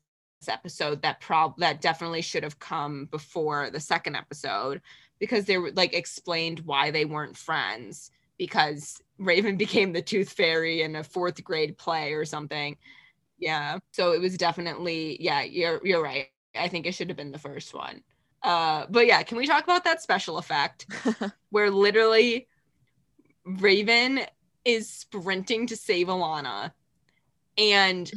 episode that prob that definitely should have come before the second episode, because they were like explained why they weren't friends, because Raven became the tooth fairy in a fourth grade play or something. Yeah, so it was definitely yeah you're you're right. I think it should have been the first one. Uh but yeah, can we talk about that special effect where literally Raven is sprinting to save Alana and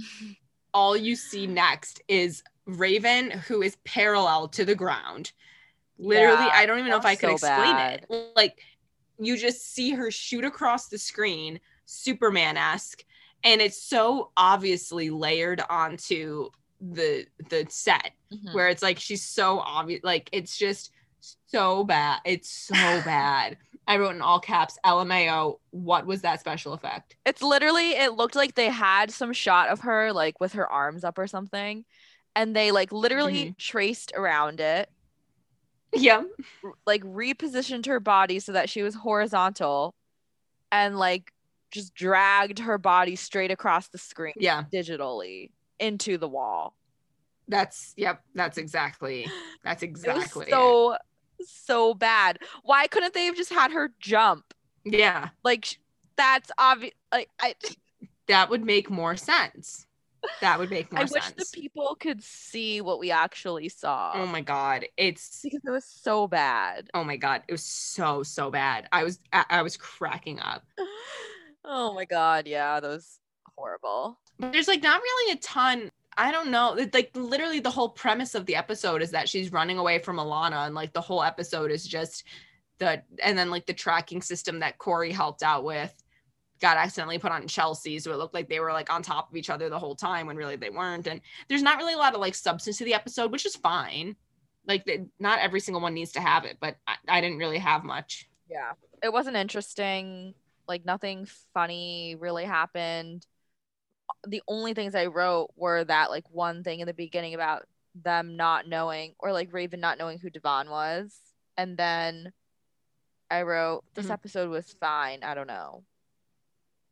all you see next is Raven, who is parallel to the ground. Literally, yeah, I don't even know if I could so explain bad. It. Like, you just see her shoot across the screen, Superman-esque, and it's so obviously layered onto the the set, mm-hmm. where it's like she's so obvious. Like, it's just so bad. It's so bad. I wrote in all caps, L M A O, what was that special effect? It's literally, it looked like they had some shot of her, like, with her arms up or something. And they, like, literally mm-hmm. traced around it. Yeah. Like, repositioned her body so that she was horizontal. And, like, just dragged her body straight across the screen. Yeah. Digitally into the wall. That's, yep, that's exactly, that's exactly it. So it. So bad. Why couldn't they have just had her jump? Yeah, like that's obvious. Like I, that would make more sense. That would make more I sense. I wish the people could see what we actually saw. Oh my god, it's because it was so bad. Oh my god, it was so so bad. I was I, I was cracking up. Oh my god, yeah, that was horrible. There's like not really a ton. I don't know. Like literally the whole premise of the episode is that she's running away from Alana, and like the whole episode is just the, and then like the tracking system that Corey helped out with got accidentally put on Chelsea, so it looked like they were like on top of each other the whole time when really they weren't. And there's not really a lot of like substance to the episode, which is fine. Like they, not every single one needs to have it, but I, I didn't really have much. Yeah, it wasn't interesting. Like nothing funny really happened. The only things I wrote were that like one thing in the beginning about them not knowing, or like Raven not knowing who Devon was. And then I wrote, this mm-hmm. episode was fine. I don't know.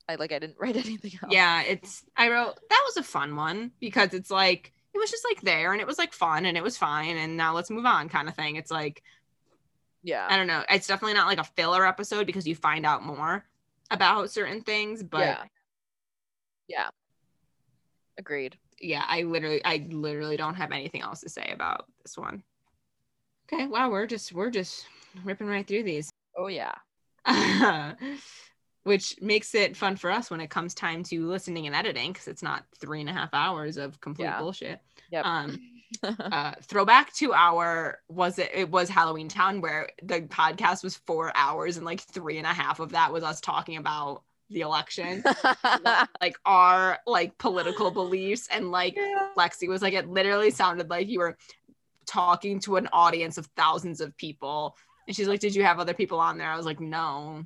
I like, I didn't write anything else. Yeah, it's, I wrote, that was a fun one because it's like, it was just like there and it was like fun and it was fine. And now let's move on kind of thing. It's like, yeah, I don't know. It's definitely not like a filler episode because you find out more about certain things, but yeah. Yeah. Agreed. Yeah, I literally I literally don't have anything else to say about this one. Okay, wow, we're just we're just ripping right through these. Oh yeah. Which makes it fun for us when it comes time to listening and editing, because it's not three and a half hours of complete yeah. bullshit. Yep. Um uh, throwback to our was it it was Halloween Town, where the podcast was four hours and like three and a half of that was us talking about the election, like our like political beliefs, and like yeah. Lexi was like, it literally sounded like you were talking to an audience of thousands of people, and she's like, did you have other people on there? I was like, no,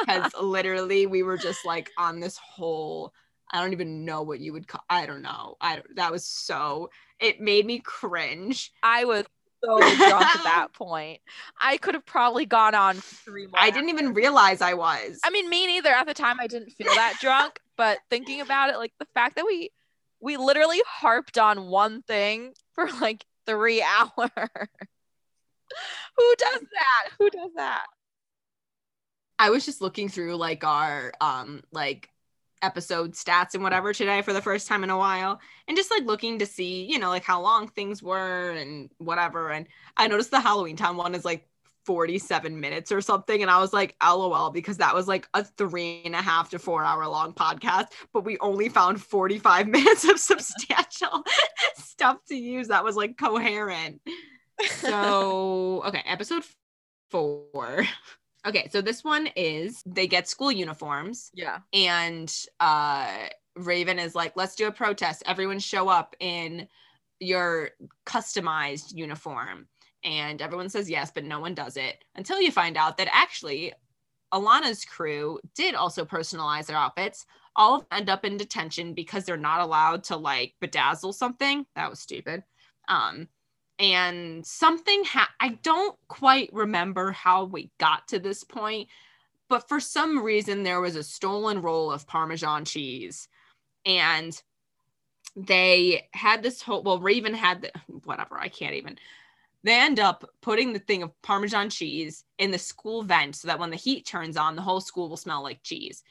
because literally we were just like on this whole, I don't even know what you would call, I don't know, I don't, that was so, it made me cringe. I was so drunk at that point. I could have probably gone on three more. I didn't even realize I was. I mean, me neither. At the time, I didn't feel that drunk, but thinking about it, like the fact that we we literally harped on one thing for like three hours. Who does that? Who does that? I was just looking through like our um like episode stats and whatever today for the first time in a while, and just like looking to see, you know, like how long things were and whatever, and I noticed the Halloween Town one is like forty-seven minutes or something, and I was like lol, because that was like a three and a half to four hour long podcast, but we only found forty-five minutes of substantial stuff to use that was like coherent. So okay, episode four. Okay, so this one is, they get school uniforms. Yeah. And uh, Raven is like, let's do a protest. Everyone show up in your customized uniform. And everyone says yes, but no one does it. Until you find out that actually Alana's crew did also personalize their outfits. All of them end up in detention because they're not allowed to like bedazzle something. That was stupid. Um And something, ha- I don't quite remember how we got to this point, but for some reason there was a stolen roll of Parmesan cheese, and they had this whole, well, Raven had, the, whatever, I can't even, they end up putting the thing of Parmesan cheese in the school vent so that when the heat turns on, the whole school will smell like cheese.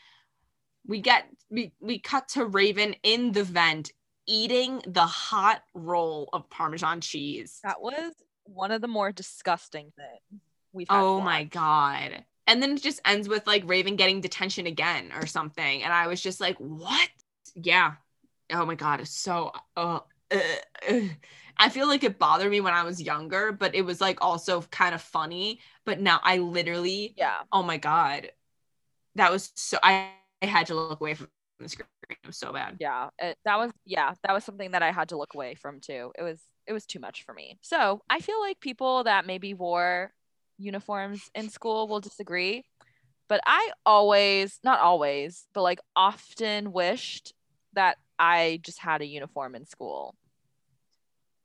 We get, we, we cut to Raven in the vent eating the hot roll of Parmesan cheese. That was one of the more disgusting things we've had. Oh my God. And then it just ends with like Raven getting detention again or something. And I was just like, what? Yeah. Oh my God. It's so, uh, uh, uh. I feel like it bothered me when I was younger, but it was like also kind of funny. But now I literally, yeah. Oh my God. That was so, I, I had to look away from the screen. It was so bad. Yeah, it, that was yeah that was something that I had to look away from too. It was it was too much for me. So I feel like people that maybe wore uniforms in school will disagree, but I always, not always, but like often wished that I just had a uniform in school,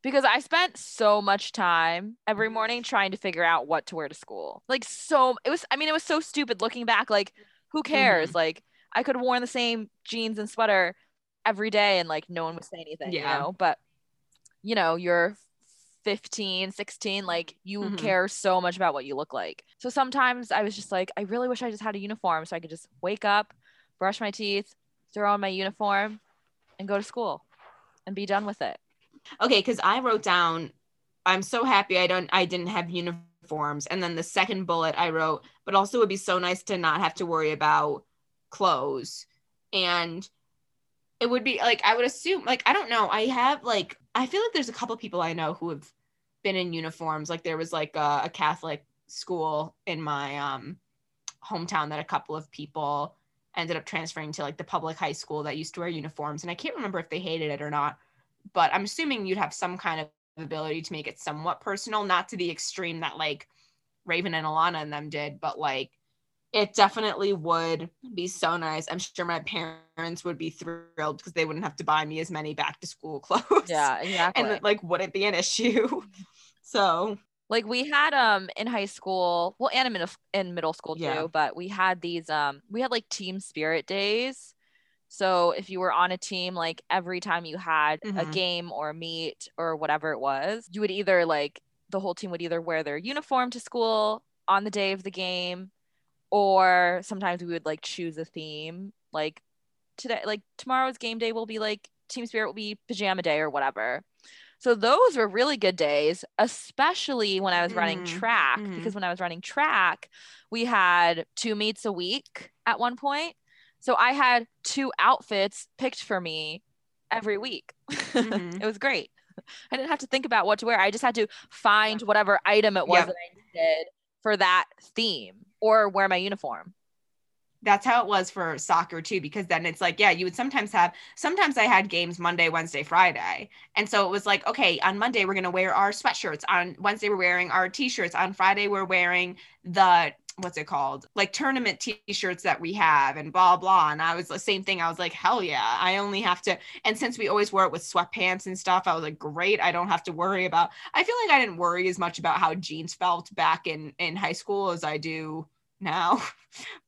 because I spent so much time every morning trying to figure out what to wear to school. Like so it was I mean it was so stupid looking back. Like who cares? Mm-hmm. Like I could have worn the same jeans and sweater every day and like no one would say anything, yeah. You know, but you know, you're fifteen, sixteen, like you mm-hmm. care so much about what you look like. So sometimes I was just like, I really wish I just had a uniform so I could just wake up, brush my teeth, throw on my uniform and go to school and be done with it. Okay. Cause I wrote down, I'm so happy I don't, I didn't have uniforms. And then the second bullet I wrote, but also it would be so nice to not have to worry about clothes. And it would be like, I would assume, like, I don't know, I have like, I feel like there's a couple people I know who have been in uniforms. Like there was like a, a Catholic school in my um hometown that a couple of people ended up transferring to like the public high school that used to wear uniforms. And I can't remember if they hated it or not, but I'm assuming you'd have some kind of ability to make it somewhat personal, not to the extreme that like Raven and Alana and them did, but like it definitely would be so nice. I'm sure my parents would be thrilled because they wouldn't have to buy me as many back to school clothes. Yeah, exactly. And like, would it be an issue? So like we had um in high school, well, and in middle, in middle school too, yeah. But we had these um we had like team spirit days. So if you were on a team, like every time you had mm-hmm. a game or a meet or whatever it was, you would either like the whole team would either wear their uniform to school on the day of the game, or sometimes we would like choose a theme. Like today, like tomorrow's game day will be like team spirit will be pajama day or whatever. So those were really good days, especially when I was mm-hmm. running track, mm-hmm. because when I was running track, we had two meets a week at one point. So I had two outfits picked for me every week. Mm-hmm. It was great. I didn't have to think about what to wear. I just had to find whatever item it was yep. that I needed for that theme or wear my uniform. That's how it was for soccer too, because then it's like, yeah, you would sometimes have, sometimes I had games Monday, Wednesday, Friday. And so it was like, okay, on Monday, we're going to wear our sweatshirts. On Wednesday, we're wearing our t-shirts. On Friday, we're wearing the, what's it called? Like tournament t-shirts that we have and blah, blah. And I was the same thing. I was like, hell yeah, I only have to. And since we always wore it with sweatpants and stuff, I was like, great. I don't have to worry about, I feel like I didn't worry as much about how jeans felt back in, in high school as I do now,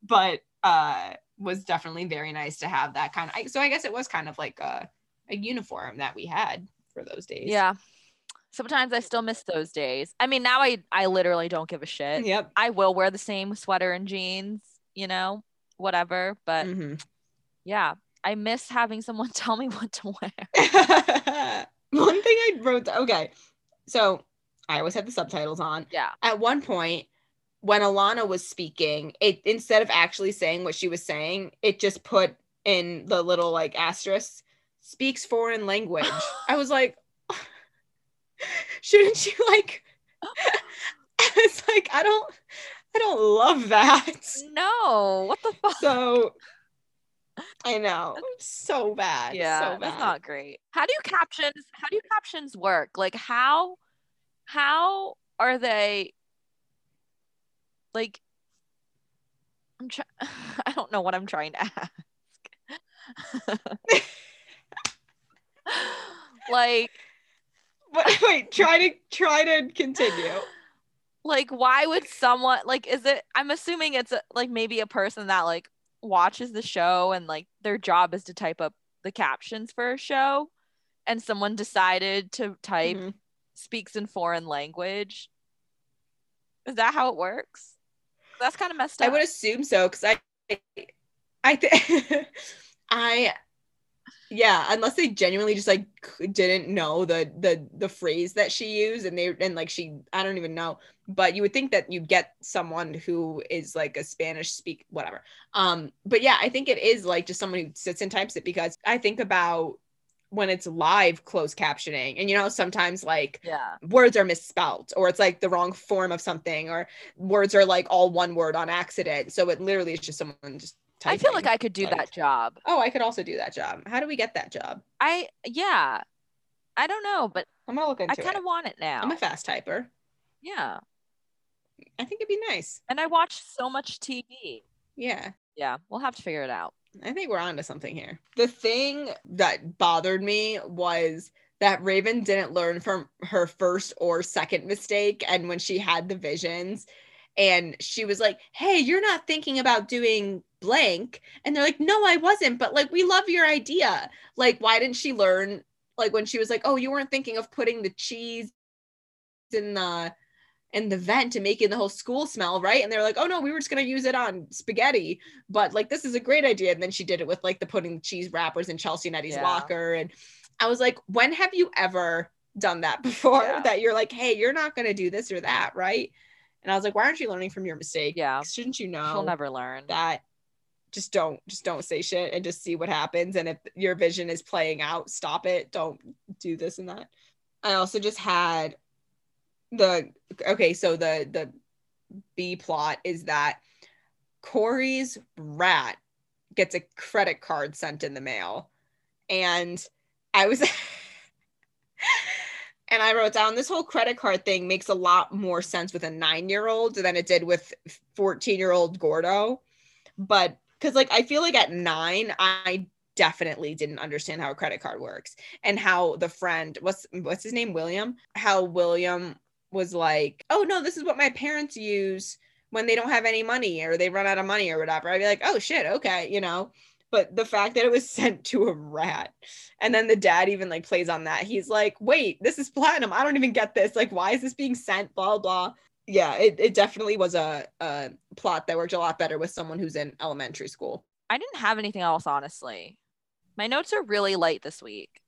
but uh, was definitely very nice to have that kind of, I, so I guess it was kind of like a, a uniform that we had for those days. Yeah. Sometimes I still miss those days. I mean, now I, I literally don't give a shit. Yep. I will wear the same sweater and jeans, you know, whatever. But mm-hmm. yeah, I miss having someone tell me what to wear. One thing I wrote, okay. So I always had the subtitles on. Yeah. At one point when Alana was speaking, it instead of actually saying what she was saying, it just put in the little like asterisk, speaks foreign language. I was like, shouldn't you like it's like I don't I don't love that. No, what the fuck? So I know, so bad. Yeah, so bad. That's not great. How do you captions how do you captions work? Like how how are they like I'm try- I don't know what I'm trying to ask. Like Wait, wait, try to try to continue. Like, why would someone like? Is it? I'm assuming it's a, like maybe a person that like watches the show and like their job is to type up the captions for a show, and someone decided to type mm-hmm. speaks in foreign language. Is that how it works? That's kind of messed up. I would assume so because I, I think I. Yeah, unless they genuinely just like didn't know the the the phrase that she used and they and like she I don't even know, but you would think that you'd get someone who is like a Spanish speak whatever. Um but yeah, I think it is like just someone who sits and types it, because I think about when it's live closed captioning and you know sometimes like yeah. words are misspelled or it's like the wrong form of something or words are like all one word on accident. So it literally is just someone just typing. I feel like I could do like, that job. Oh, I could also do that job. How do we get that job? I, yeah. I don't know, but I'm going to look into it. I kind of want it now. I'm a fast typer. Yeah. I think it'd be nice. And I watch so much T V. Yeah. Yeah. We'll have to figure it out. I think we're onto something here. The thing that bothered me was that Raven didn't learn from her first or second mistake. And when she had the visions and she was like, hey, you're not thinking about doing blank, and they're like, no, I wasn't, but like we love your idea. Like, why didn't she learn? Like when she was like, oh, you weren't thinking of putting the cheese in the in the vent and making the whole school smell, right? And they're like, oh no, we were just gonna use it on spaghetti, but like this is a great idea. And then she did it with like the putting cheese wrappers in Chelsea and Eddie's yeah. locker. And I was like, when have you ever done that before? Yeah. That you're like, hey, you're not gonna do this or that, right? And I was like, why aren't you learning from your mistake? Yeah, shouldn't you know? She'll never learn that. Just don't, just don't say shit and just see what happens. And if your vision is playing out, stop it. Don't do this and that. I also just had the, okay. So the, the B plot is that Corey's rat gets a credit card sent in the mail. And I was, and I wrote down, this whole credit card thing makes a lot more sense with a nine-year-old than it did with fourteen-year-old Gordo. But because, like, I feel like at nine, I definitely didn't understand how a credit card works, and how the friend, what's what's his name, William, how William was like, oh, no, this is what my parents use when they don't have any money or they run out of money or whatever. I'd be like, oh, shit, okay, you know. But the fact that it was sent to a rat, and then the dad even like plays on that. He's like, wait, this is platinum. I don't even get this. Like, why is this being sent? Blah, blah. Yeah, it, it definitely was a, a plot that worked a lot better with someone who's in elementary school. I didn't have anything else, honestly. My notes are really light this week.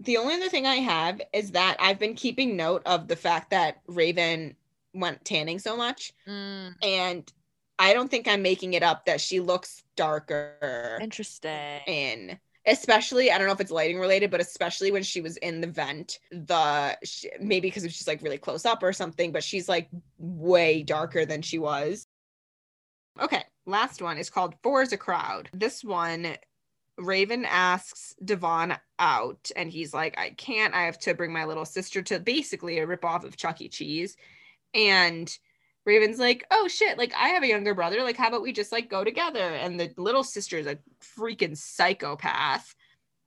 The only other thing I have is that I've been keeping note of the fact that Raven went tanning so much. Mm. And I don't think I'm making it up that she looks darker. Interesting. In especially, I don't know if it's lighting related, but especially when she was in the vent, the she, maybe because it's just like really close up or something, but she's like way darker than she was. Okay, last one is called Four is a Crowd. This one, Raven asks Devon out, and he's like, I can't, I have to bring my little sister to basically a ripoff of Chuck E. Cheese. And Raven's like, oh shit, like I have a younger brother, like how about we just like go together? And the little sister is a freaking psychopath.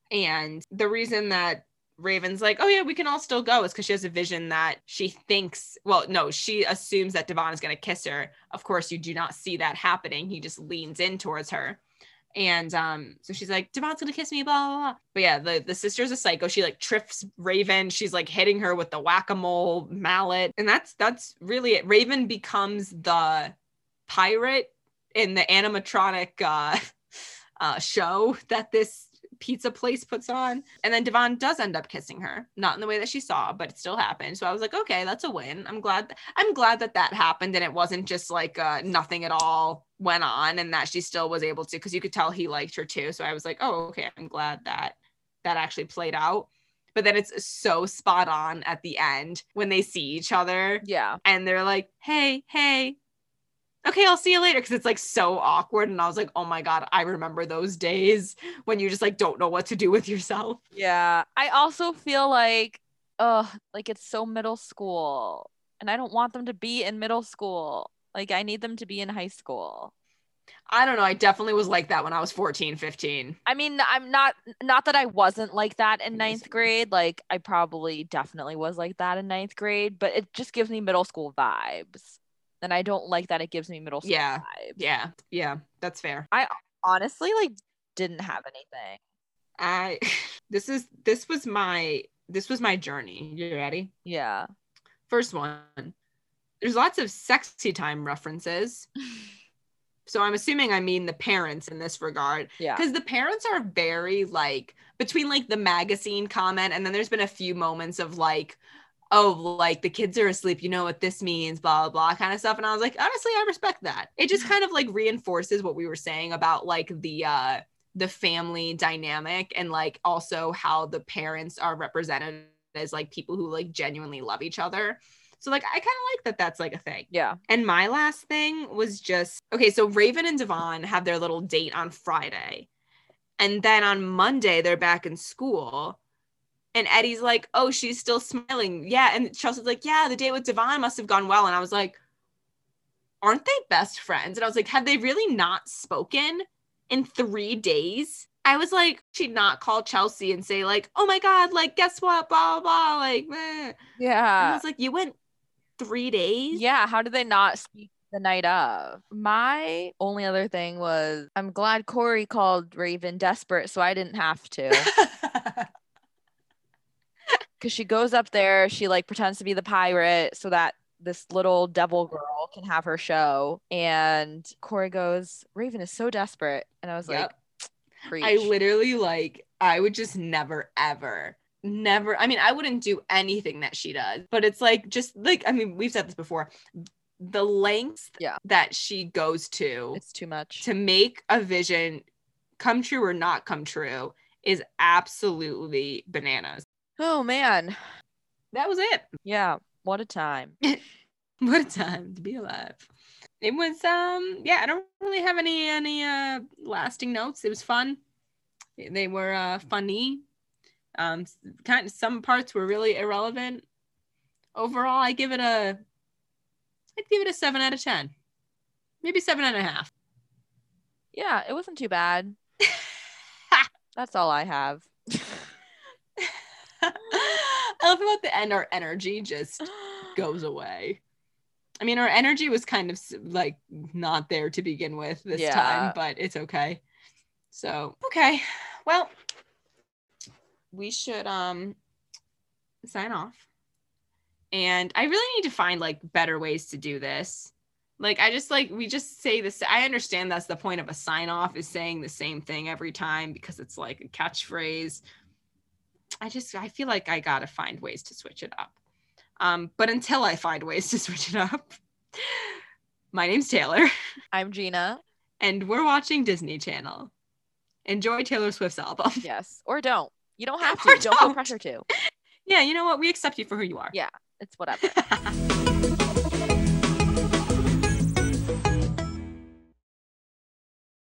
And the reason that Raven's like, oh yeah, we can all still go is because she has a vision that she thinks, well, no, she assumes that Devon is going to kiss her. Of course, you do not see that happening. He just leans in towards her. And um, so she's like, Devon's going to kiss me, blah, blah, blah. But yeah, the, the sister's a psycho. She like trips Raven. She's like hitting her with the whack-a-mole mallet. And that's, that's really it. Raven becomes the pirate in the animatronic uh, uh, show that this pizza place puts on. And then Devon does end up kissing her, not in the way that she saw, but it still happened. So I was like, okay, that's a win. I'm glad. Th- I'm glad that that happened. And it wasn't just like uh, nothing at all went on, and that she still was able to, because you could tell he liked her too. So I was like, oh, okay, I'm glad that that actually played out. But then it's so spot on at the end when they see each other. Yeah. And they're like, hey, hey. Okay, I'll see you later, because it's like so awkward. And I was like, oh my God, I remember those days when you just like don't know what to do with yourself. Yeah. I also feel like, oh, like it's so middle school, and I don't want them to be in middle school. Like I need them to be in high school. I don't know. I definitely was like that when I was fourteen, fifteen. I mean, I'm not, not that I wasn't like that in ninth grade. Like I probably definitely was like that in ninth grade, but it just gives me middle school vibes. And I don't like that it gives me middle school yeah, vibes. Yeah, yeah, that's fair. I honestly like didn't have anything. I this is this was my this was my journey. You ready? Yeah. First one. There's lots of sexy time references. So I'm assuming I mean the parents in this regard. Yeah. Because the parents are very like between like the magazine comment, and then there's been a few moments of like, oh, like the kids are asleep, you know what this means, blah, blah, blah kind of stuff. And I was like, honestly, I respect that. It just kind of like reinforces what we were saying about like the, uh, the family dynamic, and like also how the parents are represented as like people who like genuinely love each other. So like, I kind of like that that's like a thing. Yeah. And my last thing was just, okay, so Raven and Devon have their little date on Friday. And then on Monday, they're back in school. And Eddie's like, oh, she's still smiling. Yeah. And Chelsea's like, yeah, the date with Devon must have gone well. And I was like, aren't they best friends? And I was like, have they really not spoken in three days? I was like, she'd not call Chelsea and say like, oh my God, like, guess what? Blah, blah, blah. Like, meh. Yeah. And I was like, you went three days? Yeah. How did they not speak the night of? My only other thing was, I'm glad Corey called Raven desperate, so I didn't have to. Because she goes up there, she like pretends to be the pirate so that this little devil girl can have her show. And Corey goes, Raven is so desperate. And I was yep. like, preach. I literally like, I would just never, ever, never. I mean, I wouldn't do anything that she does, but it's like, just like, I mean, we've said this before. The lengths yeah. that she goes to. It's too much. To make a vision come true or not come true is absolutely bananas. Oh man, that was it. Yeah, what a time. What a time to be alive. It was, um, yeah, I don't really have any, any, uh, lasting notes. It was fun. They were, uh, funny. Um, kind of, some parts were really irrelevant. Overall, I give it a, I'd give it a seven out of ten. Maybe seven and a half. Yeah, it wasn't too bad. That's all I have. I love about the end, our energy just goes away. I mean, our energy was kind of like not there to begin with this yeah. time, but it's okay. So, okay. Well, we should um sign off. And I really need to find like better ways to do this. Like, I just like, we just say this. I understand that's the point of a sign off, is saying the same thing every time because it's like a catchphrase. I just, I feel like I got to find ways to switch it up. Um, but until I find ways to switch it up, my name's Taylor. I'm Gina. And we're watching Disney Channel. Enjoy Taylor Swift's album. Yes. Or don't. You don't have to. Or don't. Don't feel pressure to. Yeah. You know what? We accept you for who you are. Yeah. It's whatever.